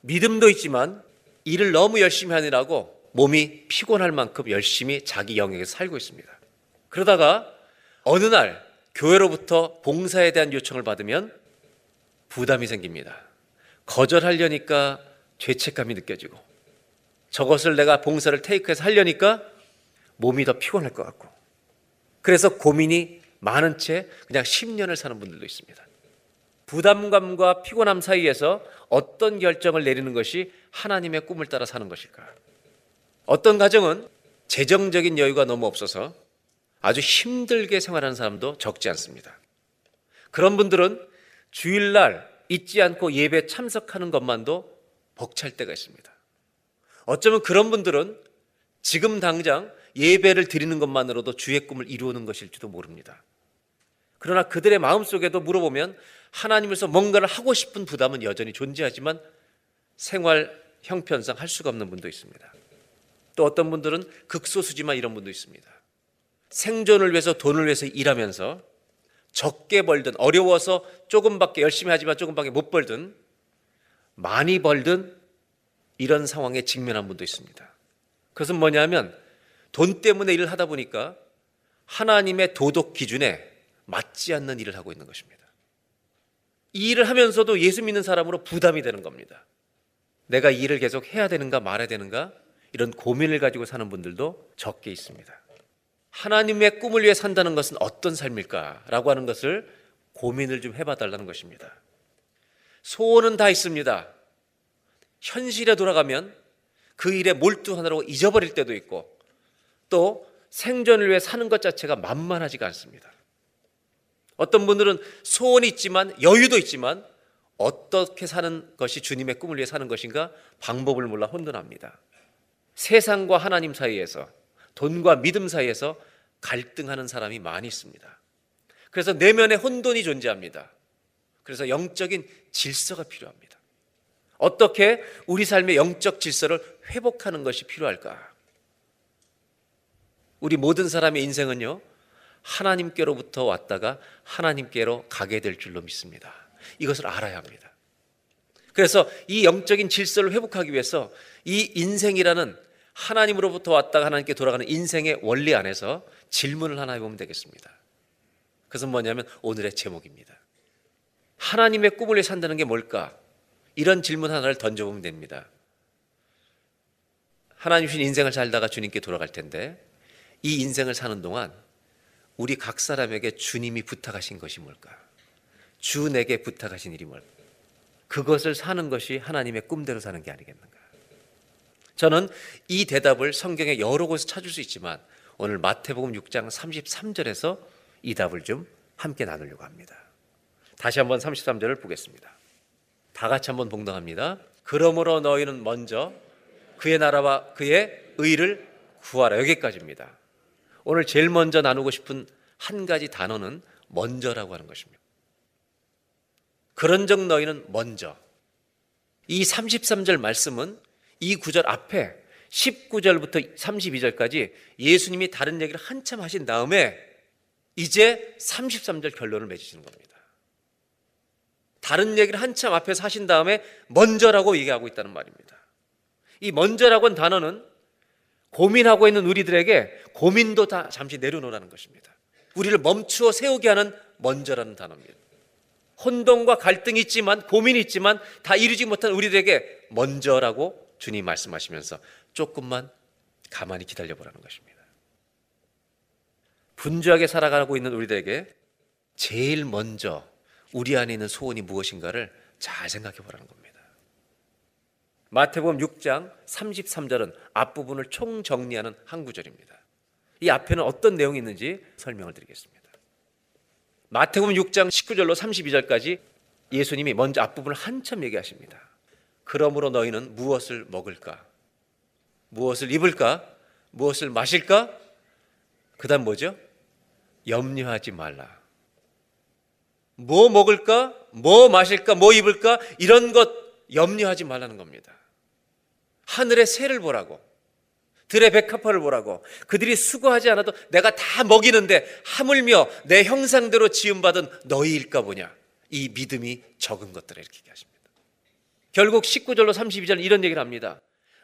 믿음도 있지만 일을 너무 열심히 하느라고 몸이 피곤할 만큼 열심히 자기 영역에서 살고 있습니다. 그러다가 어느 날 교회로부터 봉사에 대한 요청을 받으면 부담이 생깁니다. 거절하려니까 죄책감이 느껴지고, 저것을 내가 봉사를 테이크해서 하려니까 몸이 더 피곤할 것 같고, 그래서 고민이 많은 채 그냥 10년을 사는 분들도 있습니다. 부담감과 피곤함 사이에서 어떤 결정을 내리는 것이 하나님의 꿈을 따라 사는 것일까? 어떤 가정은 재정적인 여유가 너무 없어서 아주 힘들게 생활하는 사람도 적지 않습니다. 그런 분들은 주일날 잊지 않고 예배 참석하는 것만도 벅찰 때가 있습니다. 어쩌면 그런 분들은 지금 당장 예배를 드리는 것만으로도 주의 꿈을 이루는 것일지도 모릅니다. 그러나 그들의 마음속에도 물어보면 하나님에서 뭔가를 하고 싶은 부담은 여전히 존재하지만 생활 형편상 할 수가 없는 분도 있습니다. 또 어떤 분들은 극소수지만 이런 분도 있습니다. 생존을 위해서 돈을 위해서 일하면서 적게 벌든, 어려워서 조금밖에 열심히 하지만 조금밖에 못 벌든, 많이 벌든 이런 상황에 직면한 분도 있습니다. 그것은 뭐냐면 돈 때문에 일을 하다 보니까 하나님의 도덕 기준에 맞지 않는 일을 하고 있는 것입니다. 이 일을 하면서도 예수 믿는 사람으로 부담이 되는 겁니다. 내가 이 일을 계속 해야 되는가 말아야 되는가, 이런 고민을 가지고 사는 분들도 적게 있습니다. 하나님의 꿈을 위해 산다는 것은 어떤 삶일까라고 하는 것을 고민을 좀 해봐달라는 것입니다. 소원은 다 있습니다. 현실에 돌아가면 그 일에 몰두하느라고 잊어버릴 때도 있고, 또 생존을 위해 사는 것 자체가 만만하지가 않습니다. 어떤 분들은 소원이 있지만 여유도 있지만 어떻게 사는 것이 주님의 꿈을 위해 사는 것인가 방법을 몰라 혼돈합니다. 세상과 하나님 사이에서, 돈과 믿음 사이에서 갈등하는 사람이 많이 있습니다. 그래서 내면에 혼돈이 존재합니다. 그래서 영적인 질서가 필요합니다. 어떻게 우리 삶의 영적 질서를 회복하는 것이 필요할까? 우리 모든 사람의 인생은요, 하나님께로부터 왔다가 하나님께로 가게 될 줄로 믿습니다. 이것을 알아야 합니다. 그래서 이 영적인 질서를 회복하기 위해서 이 인생이라는, 하나님으로부터 왔다가 하나님께 돌아가는 인생의 원리 안에서 질문을 하나 해보면 되겠습니다. 그것은 뭐냐면 오늘의 제목입니다. 하나님의 꿈을 위해 산다는 게 뭘까? 이런 질문 하나를 던져보면 됩니다. 하나님 주신 인생을 살다가 주님께 돌아갈 텐데, 이 인생을 사는 동안 우리 각 사람에게 주님이 부탁하신 것이 뭘까? 주 내게 부탁하신 일이 뭘까? 그것을 사는 것이 하나님의 꿈대로 사는 게 아니겠는가? 저는 이 대답을 성경의 여러 곳에서 찾을 수 있지만 오늘 마태복음 6장 33절에서 이 답을 좀 함께 나누려고 합니다. 다시 한번 33절을 보겠습니다. 다 같이 한번 봉독합니다. 그러므로 너희는 먼저 그의 나라와 그의 의를 구하라. 여기까지입니다. 오늘 제일 먼저 나누고 싶은 한 가지 단어는 먼저라고 하는 것입니다. 그런즉 너희는 먼저. 이 33절 말씀은 이 구절 앞에 19절부터 32절까지 예수님이 다른 얘기를 한참 하신 다음에 이제 33절 결론을 맺으시는 겁니다. 다른 얘기를 한참 앞에서 하신 다음에 먼저라고 얘기하고 있다는 말입니다. 이 먼저라고 하는 단어는 고민하고 있는 우리들에게 고민도 다 잠시 내려놓으라는 것입니다. 우리를 멈추어 세우게 하는 먼저라는 단어입니다. 혼돈과 갈등이 있지만, 고민이 있지만 다 이루지 못한 우리들에게 먼저라고 주님 말씀하시면서 조금만 가만히 기다려보라는 것입니다. 분주하게 살아가고 있는 우리들에게 제일 먼저 우리 안에 있는 소원이 무엇인가를 잘 생각해보라는 겁니다. 마태복음 6장 33절은 앞부분을 총정리하는 한 구절입니다. 이 앞에는 어떤 내용이 있는지 설명을 드리겠습니다. 마태복음 6장 19절로 32절까지 예수님이 먼저 앞부분을 한참 얘기하십니다. 그러므로 너희는 무엇을 먹을까? 무엇을 입을까? 무엇을 마실까? 그 다음 뭐죠? 염려하지 말라. 뭐 먹을까? 뭐 마실까? 뭐 입을까? 이런 것 염려하지 말라는 겁니다. 하늘의 새를 보라고, 들의 백합화를 보라고, 그들이 수고하지 않아도 내가 다 먹이는데 하물며 내 형상대로 지음받은 너희일까 보냐. 이 믿음이 적은 것들을 이렇게 얘기하십니다. 결국 19절로 32절은 이런 얘기를 합니다.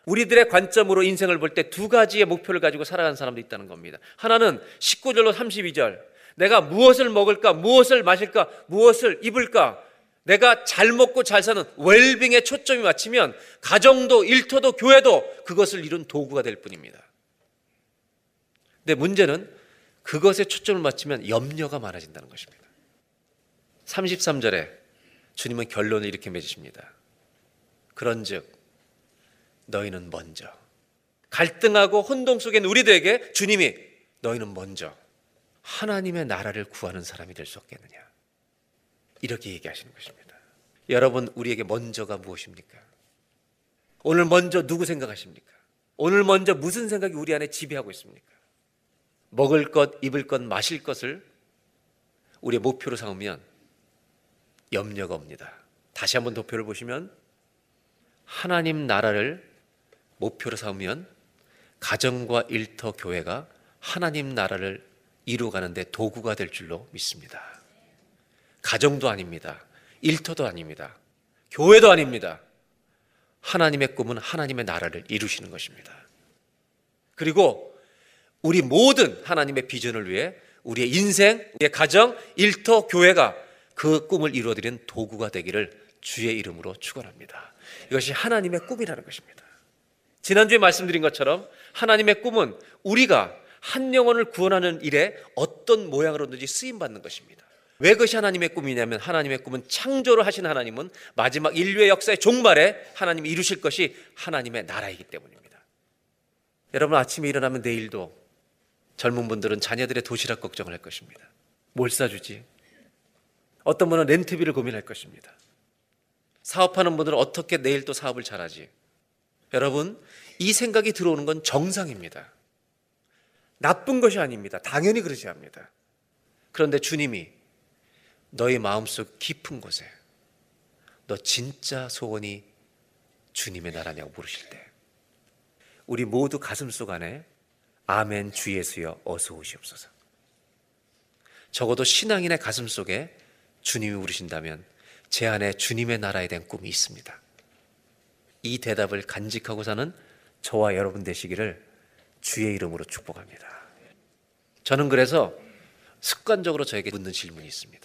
우리들의 관점으로 인생을 볼 때 두 가지의 목표를 가지고 살아가는 사람도 있다는 겁니다. 하나는 19절로 32절, 내가 무엇을 먹을까, 무엇을 마실까, 무엇을 입을까, 내가 잘 먹고 잘 사는 웰빙에 초점이 맞추면 가정도 일터도 교회도 그것을 이룬 도구가 될 뿐입니다. 근데 문제는 그것에 초점을 맞추면 염려가 많아진다는 것입니다. 33절에 주님은 결론을 이렇게 맺으십니다. 그런즉 너희는 먼저. 갈등하고 혼동 속에 있는 우리들에게 주님이 너희는 먼저 하나님의 나라를 구하는 사람이 될 수 없겠느냐, 이렇게 얘기하시는 것입니다. 여러분, 우리에게 먼저가 무엇입니까? 오늘 먼저 누구 생각하십니까? 오늘 먼저 무슨 생각이 우리 안에 지배하고 있습니까? 먹을 것, 입을 것, 마실 것을 우리의 목표로 삼으면 염려가 옵니다. 다시 한번 도표를 보시면 하나님 나라를 목표로 삼으면 가정과 일터, 교회가 하나님 나라를 이루어가는 데 도구가 될 줄로 믿습니다. 가정도 아닙니다. 일터도 아닙니다. 교회도 아닙니다. 하나님의 꿈은 하나님의 나라를 이루시는 것입니다. 그리고 우리 모든 하나님의 비전을 위해 우리의 인생, 우리의 가정, 일터, 교회가 그 꿈을 이루어드리는 도구가 되기를 주의 이름으로 축원합니다. 이것이 하나님의 꿈이라는 것입니다. 지난주에 말씀드린 것처럼 하나님의 꿈은 우리가 한 영혼을 구원하는 일에 어떤 모양으로든지 쓰임받는 것입니다. 왜 그것이 하나님의 꿈이냐면 하나님의 꿈은 창조를 하신 하나님은 마지막 인류의 역사의 종말에 하나님이 이루실 것이 하나님의 나라이기 때문입니다. 여러분, 아침에 일어나면 내일도 젊은 분들은 자녀들의 도시락 걱정을 할 것입니다. 뭘 사주지? 어떤 분은 렌트비를 고민할 것입니다. 사업하는 분들은 어떻게 내일 또 사업을 잘하지? 여러분, 이 생각이 들어오는 건 정상입니다. 나쁜 것이 아닙니다. 당연히 그러지 합니다. 그런데 주님이 너의 마음속 깊은 곳에 너 진짜 소원이 주님의 나라냐고 물으실 때 우리 모두 가슴속 안에 아멘 주 예수여 어서 오시옵소서, 적어도 신앙인의 가슴속에 주님이 부르신다면 제 안에 주님의 나라에 대한 꿈이 있습니다. 이 대답을 간직하고 사는 저와 여러분 되시기를 주의 이름으로 축복합니다. 저는 그래서 습관적으로 저에게 묻는 질문이 있습니다.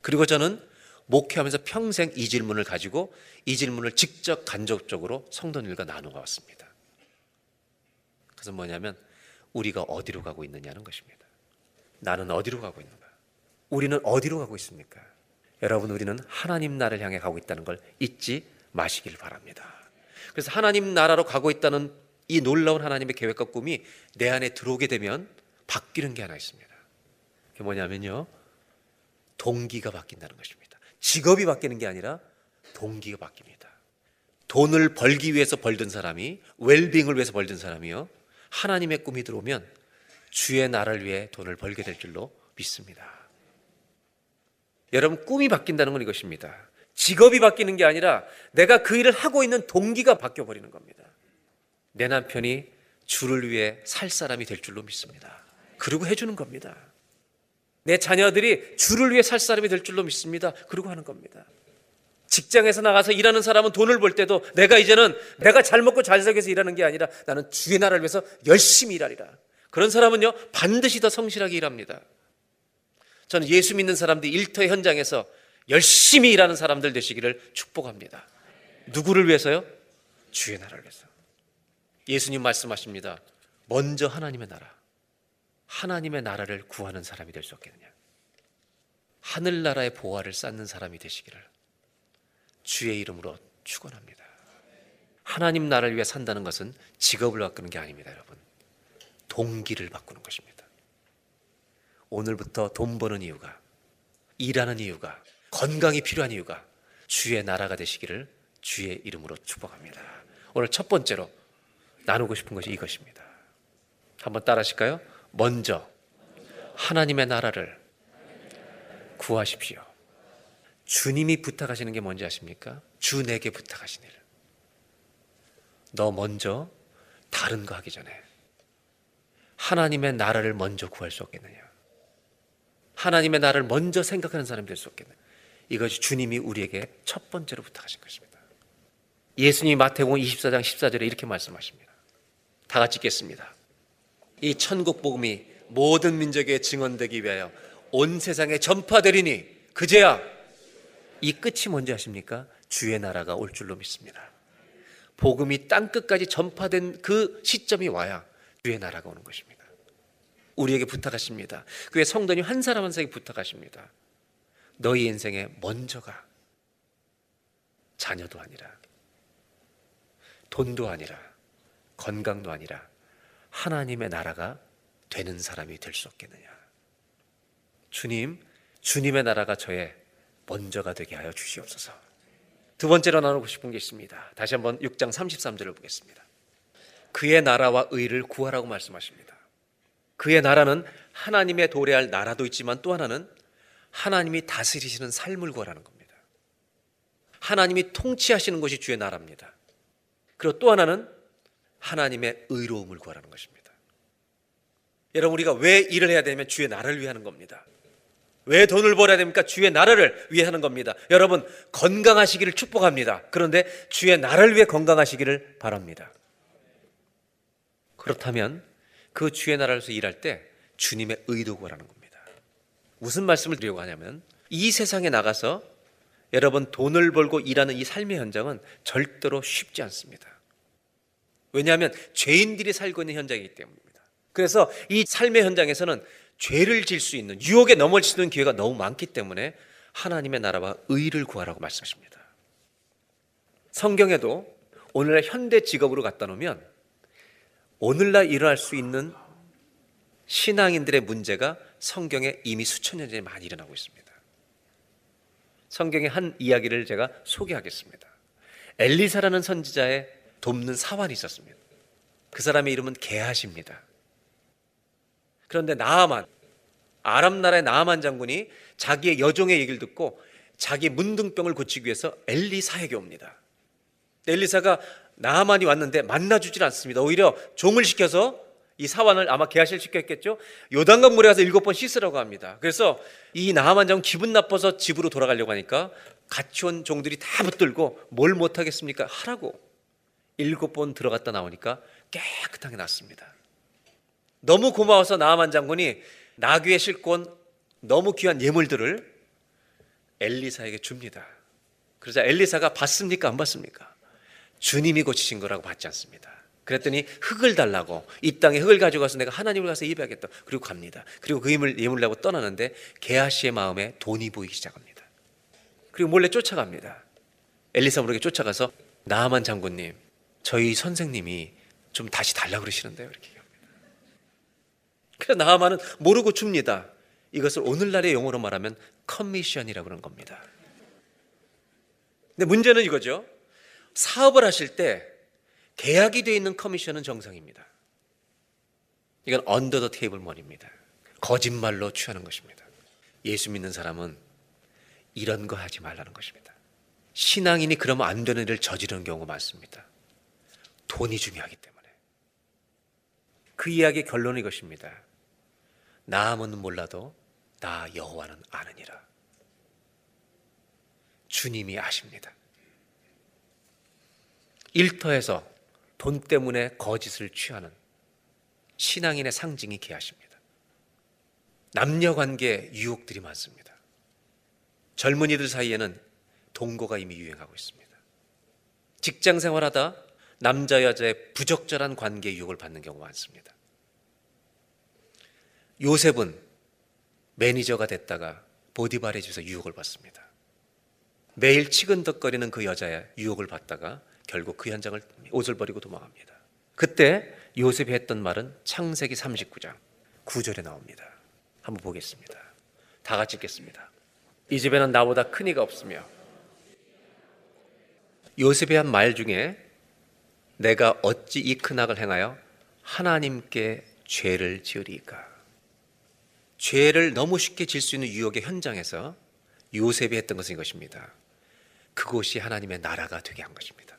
그리고 저는 목회하면서 평생 이 질문을 가지고 이 질문을 직접 간접적으로 성도님들과 나누어 왔습니다. 그것은 뭐냐면 우리가 어디로 가고 있느냐는 것입니다. 나는 어디로 가고 있는가? 우리는 어디로 가고 있습니까? 여러분, 우리는 하나님 나라를 향해 가고 있다는 걸 잊지 마시길 바랍니다. 그래서 하나님 나라로 가고 있다는 이 놀라운 하나님의 계획과 꿈이 내 안에 들어오게 되면 바뀌는 게 하나 있습니다. 그게 뭐냐면요, 동기가 바뀐다는 것입니다. 직업이 바뀌는 게 아니라 동기가 바뀝니다. 돈을 벌기 위해서 벌던 사람이 웰빙을 위해서 벌던 사람이요, 하나님의 꿈이 들어오면 주의 나라를 위해 돈을 벌게 될 줄로 믿습니다. 여러분, 꿈이 바뀐다는 건 이것입니다. 직업이 바뀌는 게 아니라 내가 그 일을 하고 있는 동기가 바뀌어버리는 겁니다. 내 남편이 주를 위해 살 사람이 될 줄로 믿습니다. 그리고 해주는 겁니다. 내 자녀들이 주를 위해 살 사람이 될 줄로 믿습니다. 그리고 하는 겁니다. 직장에서 나가서 일하는 사람은 돈을 벌 때도 내가 이제는 내가 잘 먹고 잘 살기 위해서 일하는 게 아니라 나는 주의 나라를 위해서 열심히 일하리라. 그런 사람은요, 반드시 더 성실하게 일합니다. 저는 예수 믿는 사람들이 일터의 현장에서 열심히 일하는 사람들 되시기를 축복합니다. 누구를 위해서요? 주의 나라를 위해서. 예수님 말씀하십니다. 먼저 하나님의 나라, 하나님의 나라를 구하는 사람이 될 수 없겠느냐, 하늘나라의 보화를 쌓는 사람이 되시기를 주의 이름으로 축원합니다. 하나님 나라를 위해 산다는 것은 직업을 바꾸는 게 아닙니다. 여러분, 동기를 바꾸는 것입니다. 오늘부터 돈 버는 이유가, 일하는 이유가, 건강이 필요한 이유가 주의 나라가 되시기를 주의 이름으로 축복합니다. 오늘 첫 번째로 나누고 싶은 것이 이것입니다. 한번 따라 하실까요? 먼저 하나님의 나라를 구하십시오. 주님이 부탁하시는 게 뭔지 아십니까? 주 내게 부탁하신 일. 너 먼저 다른 거 하기 전에 하나님의 나라를 먼저 구할 수 없겠느냐, 하나님의 나를 먼저 생각하는 사람이 될 수 없겠네. 이것이 주님이 우리에게 첫 번째로 부탁하신 것입니다. 예수님이 마태복음 24장 14절에 이렇게 말씀하십니다. 다 같이 읽겠습니다. 이 천국 복음이 모든 민족에 증언되기 위하여 온 세상에 전파되리니 그제야. 이 끝이 뭔지 아십니까? 주의 나라가 올 줄로 믿습니다. 복음이 땅끝까지 전파된 그 시점이 와야 주의 나라가 오는 것입니다. 우리에게 부탁하십니다. 그의 성도님 한 사람 한 사람에게 부탁하십니다. 너희 인생에 먼저가 자녀도 아니라 돈도 아니라 건강도 아니라 하나님의 나라가 되는 사람이 될 수 없겠느냐. 주님의 나라가 저의 먼저가 되게 하여 주시옵소서. 두 번째로 나누고 싶은 게 있습니다. 다시 한번 6장 33절을 보겠습니다. 그의 나라와 의를 구하라고 말씀하십니다. 그의 나라는 하나님의 도래할 나라도 있지만 또 하나는 하나님이 다스리시는 삶을 구하라는 겁니다. 하나님이 통치하시는 것이 주의 나라입니다. 그리고 또 하나는 하나님의 의로움을 구하라는 것입니다. 여러분, 우리가 왜 일을 해야 되냐면 주의 나라를 위해 하는 겁니다. 왜 돈을 벌어야 됩니까? 주의 나라를 위해 하는 겁니다. 여러분, 건강하시기를 축복합니다. 그런데 주의 나라를 위해 건강하시기를 바랍니다. 그렇다면 그 주의 나라에서 일할 때 주님의 의도 구하라는 겁니다. 무슨 말씀을 드리려고 하냐면, 이 세상에 나가서 여러분 돈을 벌고 일하는 이 삶의 현장은 절대로 쉽지 않습니다. 왜냐하면 죄인들이 살고 있는 현장이기 때문입니다. 그래서 이 삶의 현장에서는 죄를 질 수 있는, 유혹에 넘어질 수 있는 기회가 너무 많기 때문에 하나님의 나라와 의를 구하라고 말씀하십니다. 성경에도 오늘날 현대 직업으로 갖다 놓으면 오늘날 일어날 수 있는 신앙인들의 문제가 성경에 이미 수천 년 전에 많이 일어나고 있습니다. 성경의 한 이야기를 제가 소개하겠습니다. 엘리사라는 선지자의 돕는 사환이 있었습니다. 그 사람의 이름은 게하시입니다. 그런데 나아만, 아랍 나라의 나아만 장군이 자기의 여종의 얘기를 듣고 자기 문둥병을 고치기 위해서 엘리사에게 옵니다. 엘리사가 나아만이 왔는데 만나주질 않습니다. 오히려 종을 시켜서 이 사환을, 아마 게하시를 시켰겠죠, 요단강 물에 가서 7번 씻으라고 합니다. 그래서 이 나아만 장군 기분 나빠서 집으로 돌아가려고 하니까 같이 온 종들이 다 붙들고 뭘 못하겠습니까? 하라고. 7번 들어갔다 나오니까 깨끗하게 났습니다. 너무 고마워서 나아만 장군이 나귀에 싣고 온 너무 귀한 예물들을 엘리사에게 줍니다. 그러자 엘리사가 받습니까? 안 받습니까? 주님이 고치신 거라고 받지 않습니다. 그랬더니 흙을 달라고, 이 땅에 흙을 가져가서 내가 하나님을 가서 예배하겠다. 그리고 갑니다. 그리고 그 예물을 내고 떠나는데 게하시의 마음에 돈이 보이기 시작합니다. 그리고 몰래 쫓아갑니다. 엘리사 모르게 쫓아가서 나아만 장군님, 저희 선생님이 좀 다시 달라고 그러시는데요, 이렇게. 그래서 나아만은 모르고 줍니다. 이것을 오늘날의 용어로 말하면 커미션이라고 그러는 겁니다. 근데 문제는 이거죠. 사업을 하실 때 계약이 되어 있는 커미션은 정상입니다. 이건 언더 더 테이블 머니입니다. 거짓말로 취하는 것입니다. 예수 믿는 사람은 이런 거 하지 말라는 것입니다. 신앙인이 그러면 안 되는 일을 저지르는 경우가 많습니다. 돈이 중요하기 때문에. 그 이야기의 결론은 이것입니다. 나함은 몰라도 나 여호와는 아느니라. 주님이 아십니다. 일터에서 돈 때문에 거짓을 취하는 신앙인의 상징이 게하십니다. 남녀관계에 유혹들이 많습니다. 젊은이들 사이에는 동거가 이미 유행하고 있습니다. 직장 생활하다 남자 여자의 부적절한 관계에 유혹을 받는 경우가 많습니다. 요셉은 매니저가 됐다가 보디발의 집에서 유혹을 받습니다. 매일 치근덕거리는 그 여자의 유혹을 받다가 결국 그 현장을 옷을 버리고 도망합니다. 그때 요셉이 했던 말은 창세기 39장 9절에 나옵니다. 한번 보겠습니다. 다 같이 읽겠습니다. 이 집에는 나보다 큰 이가 없으며. 요셉이 한 말 중에 내가 어찌 이 큰 악을 행하여 하나님께 죄를 지으리까. 죄를 너무 쉽게 질 수 있는 유혹의 현장에서 요셉이 했던 것은 이것입니다. 그곳이 하나님의 나라가 되게 한 것입니다.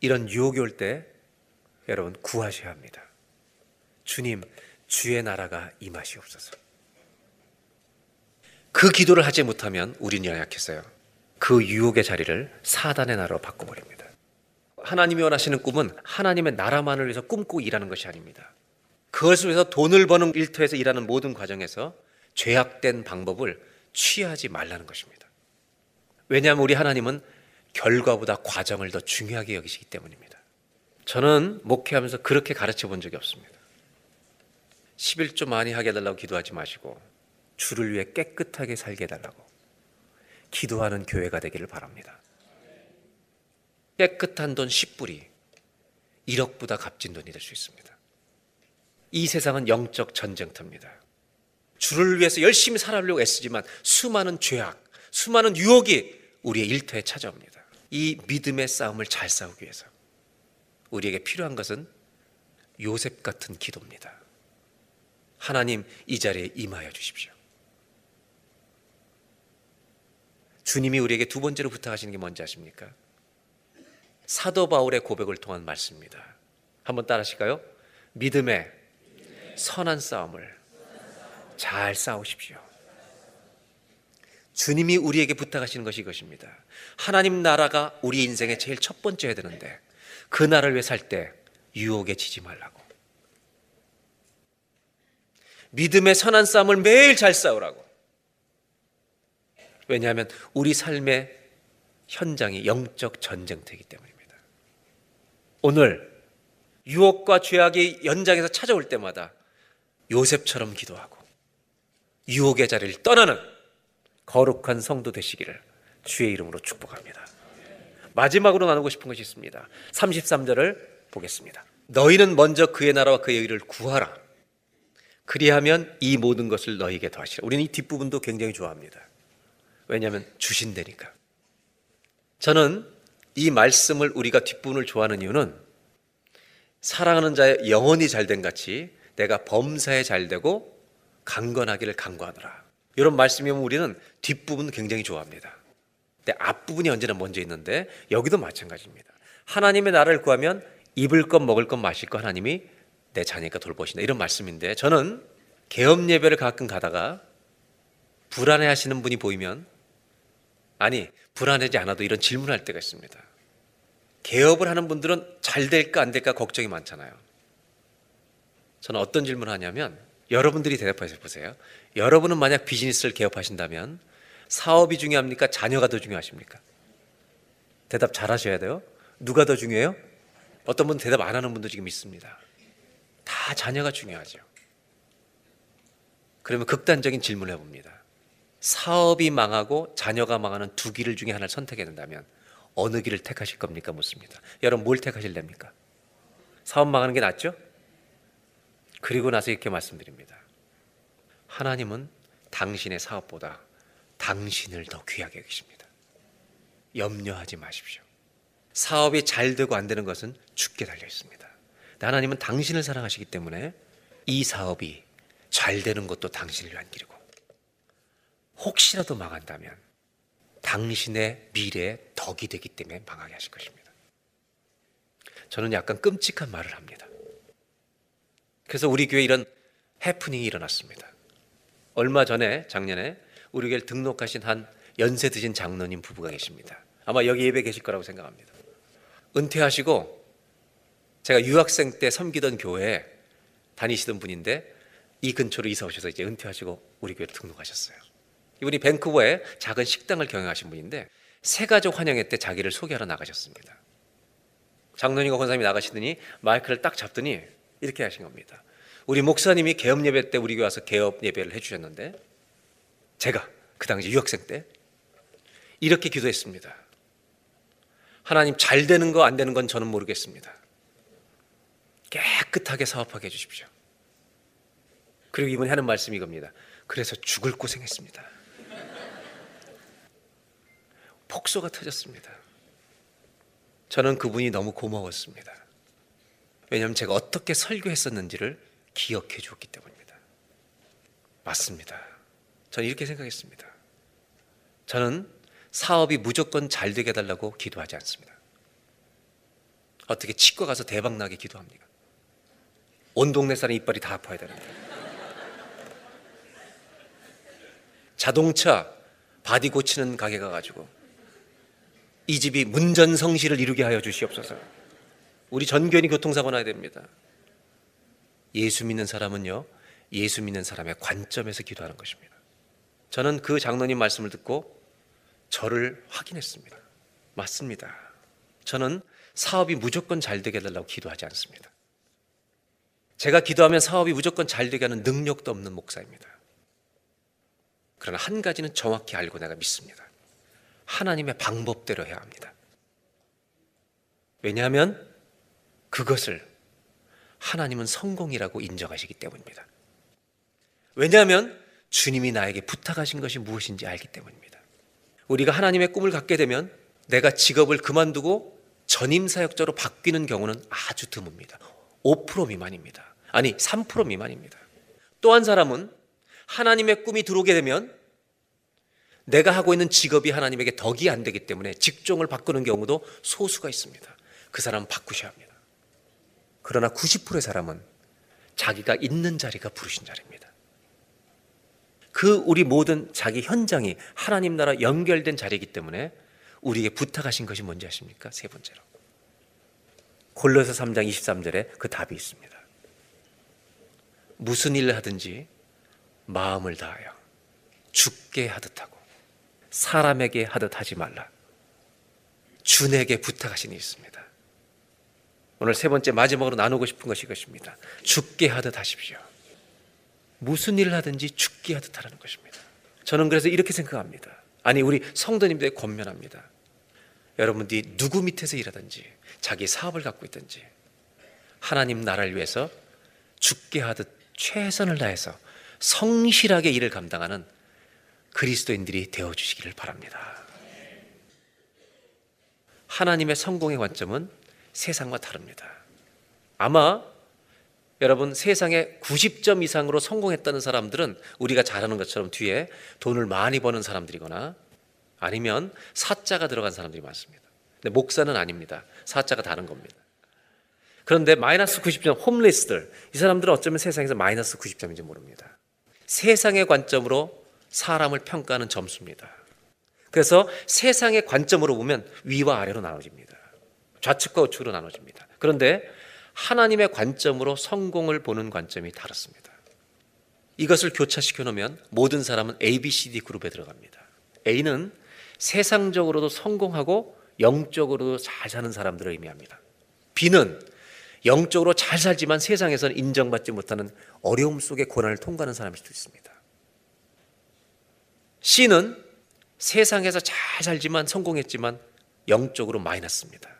이런 유혹이 올 때 여러분 구하셔야 합니다. 주님, 주의 나라가 임하시옵소서. 그 기도를 하지 못하면 우린 연약했어요. 그 유혹의 자리를 사단의 나라로 바꿔버립니다. 하나님이 원하시는 꿈은 하나님의 나라만을 위해서 꿈꾸고 일하는 것이 아닙니다. 그것을 위해서 돈을 버는 일터에서 일하는 모든 과정에서 죄악된 방법을 취하지 말라는 것입니다. 왜냐하면 우리 하나님은 결과보다 과정을 더 중요하게 여기시기 때문입니다. 저는 목회하면서 그렇게 가르쳐 본 적이 없습니다. 11조 많이 하게 해달라고 기도하지 마시고 주를 위해 깨끗하게 살게 해달라고 기도하는 교회가 되기를 바랍니다. 깨끗한 돈 10불이 1억보다 값진 돈이 될 수 있습니다. 이 세상은 영적 전쟁터입니다. 주를 위해서 열심히 살아보려고 애쓰지만 수많은 죄악, 수많은 유혹이 우리의 일터에 찾아옵니다. 이 믿음의 싸움을 잘 싸우기 위해서 우리에게 필요한 것은 요셉 같은 기도입니다. 하나님, 이 자리에 임하여 주십시오. 주님이 우리에게 두 번째로 부탁하시는 게 뭔지 아십니까? 사도 바울의 고백을 통한 말씀입니다. 한번 따라 하실까요? 믿음의 선한 싸움을 잘 싸우십시오. 주님이 우리에게 부탁하시는 것이 이것입니다. 하나님 나라가 우리 인생의 제일 첫 번째 해야 되는데 그 나라를 위해 살 때 유혹에 지지 말라고, 믿음의 선한 싸움을 매일 잘 싸우라고. 왜냐하면 우리 삶의 현장이 영적 전쟁터이기 때문입니다. 오늘 유혹과 죄악이 연장해서 찾아올 때마다 요셉처럼 기도하고 유혹의 자리를 떠나는 거룩한 성도 되시기를 주의 이름으로 축복합니다. 마지막으로 나누고 싶은 것이 있습니다. 33절을 보겠습니다. 너희는 먼저 그의 나라와 그의 의를 구하라. 그리하면 이 모든 것을 너희에게 더하시라. 우리는 이 뒷부분도 굉장히 좋아합니다. 왜냐하면 주신다니까. 저는 이 말씀을 우리가 뒷부분을 좋아하는 이유는 사랑하는 자의 영혼이 잘된 같이 내가 범사에 잘되고 강건하기를 간구하노라. 이런 말씀이면 우리는 뒷부분 굉장히 좋아합니다. 근데 앞부분이 언제나 먼저 있는데 여기도 마찬가지입니다. 하나님의 나라를 구하면 입을 것 먹을 것 마실 것 하나님이 내 자녀니까 돌보신다. 이런 말씀인데 저는 개업 예배를 가끔 가다가 불안해하시는 분이 보이면, 아니 불안하지 않아도 이런 질문할 때가 있습니다. 개업을 하는 분들은 잘 될까 안 될까 걱정이 많잖아요. 저는 어떤 질문을 하냐면 여러분들이 대답해서 보세요. 여러분은 만약 비즈니스를 개업하신다면 사업이 중요합니까? 자녀가 더 중요하십니까? 대답 잘 하셔야 돼요. 누가 더 중요해요? 어떤 분 대답 안 하는 분도 지금 있습니다. 다 자녀가 중요하죠. 그러면 극단적인 질문을 해봅니다. 사업이 망하고 자녀가 망하는 두 길 중에 하나를 선택해야 된다면 어느 길을 택하실 겁니까? 묻습니다. 여러분 뭘 택하실랍니까? 사업 망하는 게 낫죠? 그리고 나서 이렇게 말씀드립니다. 하나님은 당신의 사업보다 당신을 더 귀하게 여기십니다. 염려하지 마십시오. 사업이 잘 되고 안 되는 것은 주께 달려 있습니다. 하나님은 당신을 사랑하시기 때문에 이 사업이 잘 되는 것도 당신을 위한 길이고 혹시라도 망한다면 당신의 미래에 덕이 되기 때문에 망하게 하실 것입니다. 저는 약간 끔찍한 말을 합니다. 그래서 우리 교회에 이런 해프닝이 일어났습니다. 얼마 전에 작년에 우리 교회를 등록하신 한 연세 드신 장로님 부부가 계십니다. 아마 여기 예배 계실 거라고 생각합니다. 은퇴하시고 제가 유학생 때 섬기던 교회에 다니시던 분인데 이 근처로 이사 오셔서 이제 은퇴하시고 우리 교회를 등록하셨어요. 이분이 밴쿠버에 작은 식당을 경영하신 분인데 세 가족 환영회 때 자기를 소개하러 나가셨습니다. 장로님과 권사님이 나가시더니 마이크를 딱 잡더니 이렇게 하신 겁니다. 우리 목사님이 개업 예배 때 우리 교회 와서 개업 예배를 해주셨는데 제가 그 당시 유학생 때 이렇게 기도했습니다. 하나님, 잘 되는 거 안 되는 건 저는 모르겠습니다. 깨끗하게 사업하게 해주십시오. 그리고 이분이 하는 말씀이 이겁니다. 그래서 죽을 고생했습니다. 폭소가 터졌습니다. 저는 그분이 너무 고마웠습니다. 왜냐하면 제가 어떻게 설교했었는지를 기억해 주었기 때문입니다. 맞습니다. 저는 이렇게 생각했습니다. 저는 사업이 무조건 잘 되게 해달라고 기도하지 않습니다. 어떻게 치과 가서 대박나게 기도합니까? 온 동네 사람 이빨이 다 아파야 되는데. 자동차 바디 고치는 가게 가가지고 이 집이 문전성시를 이루게 하여 주시옵소서. 우리 전교인이 교통사고 나야 됩니다. 예수 믿는 사람은요, 예수 믿는 사람의 관점에서 기도하는 것입니다. 저는 그 장로님 말씀을 듣고 저를 확인했습니다. 맞습니다. 저는 사업이 무조건 잘 되게 해달라고 기도하지 않습니다. 제가 기도하면 사업이 무조건 잘 되게 하는 능력도 없는 목사입니다. 그러나 한 가지는 정확히 알고 내가 믿습니다. 하나님의 방법대로 해야 합니다. 왜냐하면 그것을 하나님은 성공이라고 인정하시기 때문입니다. 왜냐하면 주님이 나에게 부탁하신 것이 무엇인지 알기 때문입니다. 우리가 하나님의 꿈을 갖게 되면 내가 직업을 그만두고 전임사역자로 바뀌는 경우는 아주 드뭅니다. 5% 미만입니다. 아니 3% 미만입니다. 또 한 사람은 하나님의 꿈이 들어오게 되면 내가 하고 있는 직업이 하나님에게 덕이 안 되기 때문에 직종을 바꾸는 경우도 소수가 있습니다. 그 사람은 바꾸셔야 합니다. 그러나 90%의 사람은 자기가 있는 자리가 부르신 자리입니다. 그 우리 모든 자기 현장이 하나님 나라 연결된 자리이기 때문에 우리에게 부탁하신 것이 뭔지 아십니까? 세 번째로 골로새 3장 23절에 그 답이 있습니다. 무슨 일을 하든지 마음을 다하여 주께 하듯 하고 사람에게 하듯 하지 말라. 주에게 부탁하시니 있습니다. 오늘 세 번째 마지막으로 나누고 싶은 것이 이것입니다. 주께 하듯 하십시오. 무슨 일을 하든지 주께 하듯 하라는 것입니다. 저는 그래서 이렇게 생각합니다. 아니 우리 성도님들에게 권면합니다. 여러분들이 누구 밑에서 일하든지 자기 사업을 갖고 있든지 하나님 나라를 위해서 주께 하듯 최선을 다해서 성실하게 일을 감당하는 그리스도인들이 되어주시기를 바랍니다. 하나님의 성공의 관점은 세상과 다릅니다. 아마 여러분 세상에 90점 이상으로 성공했다는 사람들은 우리가 잘 아는 것처럼 뒤에 돈을 많이 버는 사람들이거나 아니면 사자가 들어간 사람들이 많습니다. 근데 목사는 아닙니다. 사자가 다른 겁니다. 그런데 마이너스 90점 홈리스들, 이 사람들은 어쩌면 세상에서 마이너스 90점인지 모릅니다. 세상의 관점으로 사람을 평가하는 점수입니다. 그래서 세상의 관점으로 보면 위와 아래로 나눠집니다. 좌측과 우측으로 나눠집니다. 그런데 하나님의 관점으로 성공을 보는 관점이 다릅니다. 이것을 교차시켜 놓으면 모든 사람은 A, B, C, D 그룹에 들어갑니다. A는 세상적으로도 성공하고 영적으로도 잘 사는 사람들을 의미합니다. B는 영적으로 잘 살지만 세상에서는 인정받지 못하는 어려움 속에 고난을 통과하는 사람일 수도 있습니다. C는 세상에서 잘 살지만 성공했지만 영적으로 마이너스입니다.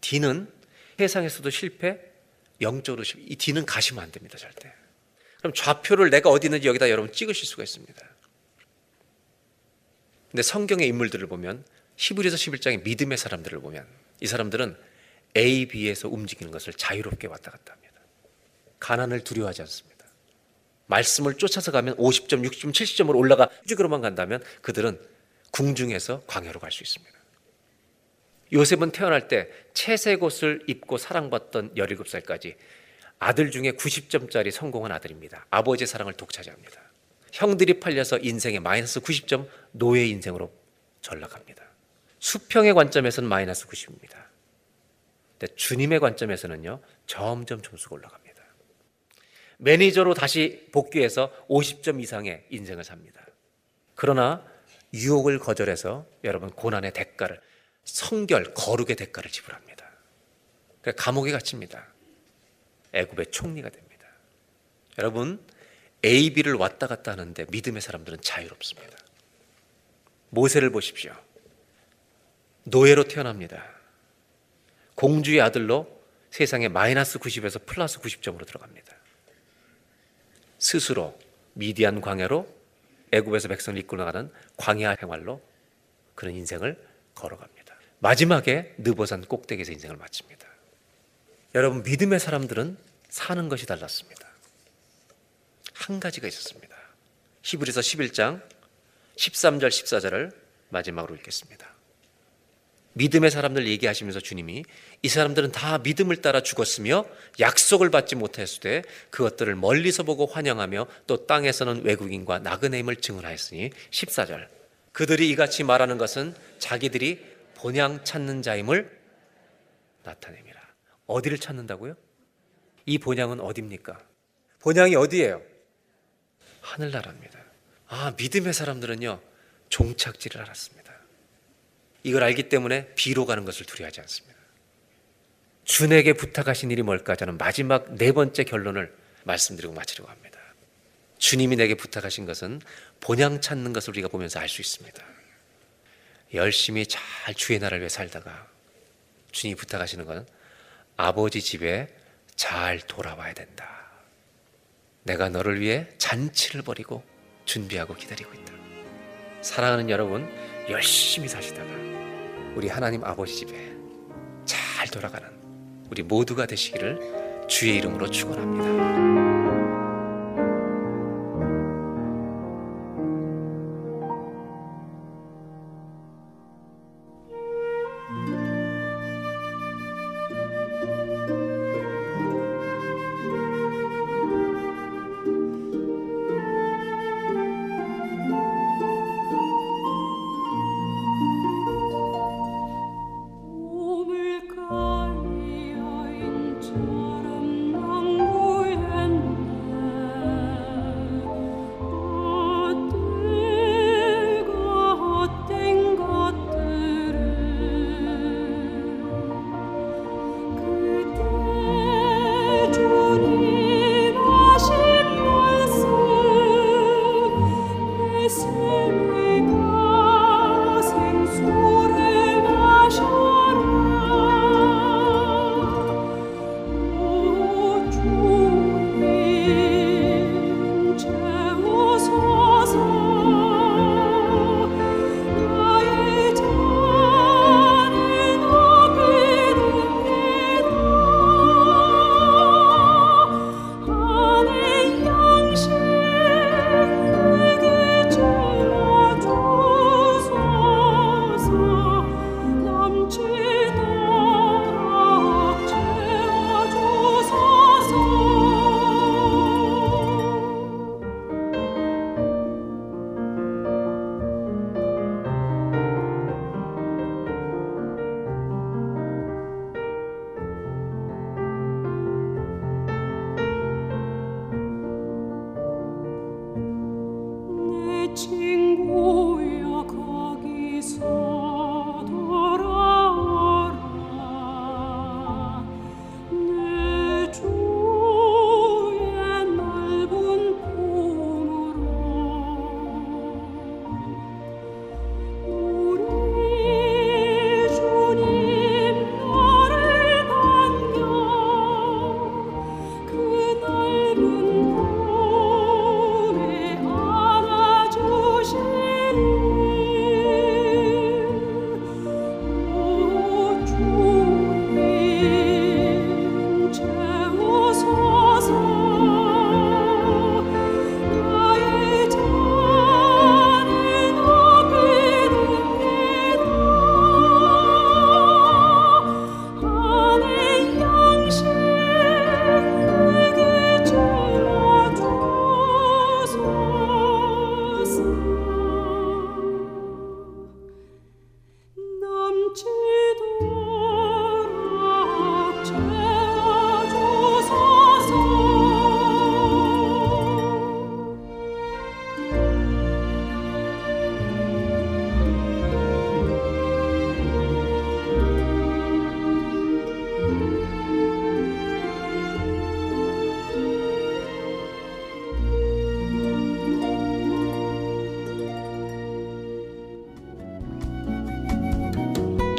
D는 세상에서도 실패, 영적으로 실패. 이 D는 가시면 안 됩니다, 절대. 그럼 좌표를 내가 어디 있는지 여기다 여러분 찍으실 수가 있습니다. 근데 성경의 인물들을 보면 히브리서 11장의 믿음의 사람들을 보면 이 사람들은 A, B에서 움직이는 것을 자유롭게 왔다 갔다 합니다. 가난을 두려워하지 않습니다. 말씀을 쫓아서 가면 50점, 60점, 70점으로 올라가 쭉으로만 간다면 그들은 궁중에서 광야로 갈 수 있습니다. 요셉은 태어날 때 채색옷을 입고 사랑받던 17살까지 아들 중에 90점짜리 성공한 아들입니다. 아버지의 사랑을 독차지합니다. 형들이 팔려서 인생의 마이너스 90점 노예 인생으로 전락합니다. 수평의 관점에서는 마이너스 90입니다. 근데 주님의 관점에서는요 점점 점수가 올라갑니다. 매니저로 다시 복귀해서 50점 이상의 인생을 삽니다. 그러나 유혹을 거절해서 여러분 고난의 대가를 성결, 거룩의 대가를 지불합니다. 그러니까 감옥에 갇힙니다. 애굽의 총리가 됩니다. 여러분 A, B를 왔다 갔다 하는데 믿음의 사람들은 자유롭습니다. 모세를 보십시오. 노예로 태어납니다. 공주의 아들로 세상에 마이너스 90에서 플러스 90점으로 들어갑니다. 스스로 미디안 광야로 애굽에서 백성을 이끌고 나가는 광야 생활로 그런 인생을 걸어갑니다. 마지막에 느보산 꼭대기에서 인생을 마칩니다. 여러분 믿음의 사람들은 사는 것이 달랐습니다. 한 가지가 있었습니다. 히브리서 11장 13절 14절을 마지막으로 읽겠습니다. 믿음의 사람들 얘기하시면서 주님이 이 사람들은 다 믿음을 따라 죽었으며 약속을 받지 못하였으되 그것들을 멀리서 보고 환영하며 또 땅에서는 외국인과 나그네임을 증언하였으니 14절 그들이 이같이 말하는 것은 자기들이 본향 찾는 자임을 나타냅니다. 어디를 찾는다고요? 이 본향은 어디입니까? 본향이 어디예요? 하늘나라입니다. 아, 믿음의 사람들은요 종착지를 알았습니다. 이걸 알기 때문에 비로 가는 것을 두려워하지 않습니다. 주에게 부탁하신 일이 뭘까? 저는 마지막 네 번째 결론을 말씀드리고 마치려고 합니다. 주님이 내게 부탁하신 것은 본향 찾는 것을 우리가 보면서 알 수 있습니다. 열심히 잘 주의 나라를 위해 살다가 주님이 부탁하시는 건 아버지 집에 잘 돌아와야 된다. 내가 너를 위해 잔치를 벌이고 준비하고 기다리고 있다. 사랑하는 여러분, 열심히 사시다가 우리 하나님 아버지 집에 잘 돌아가는 우리 모두가 되시기를 주의 이름으로 축원합니다.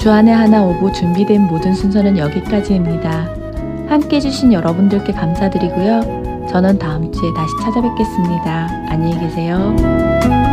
주안의 하나 오고 준비된 모든 순서는 여기까지입니다. 함께 해주신 여러분들께 감사드리고요. 저는 다음 주에 다시 찾아뵙겠습니다. 안녕히 계세요.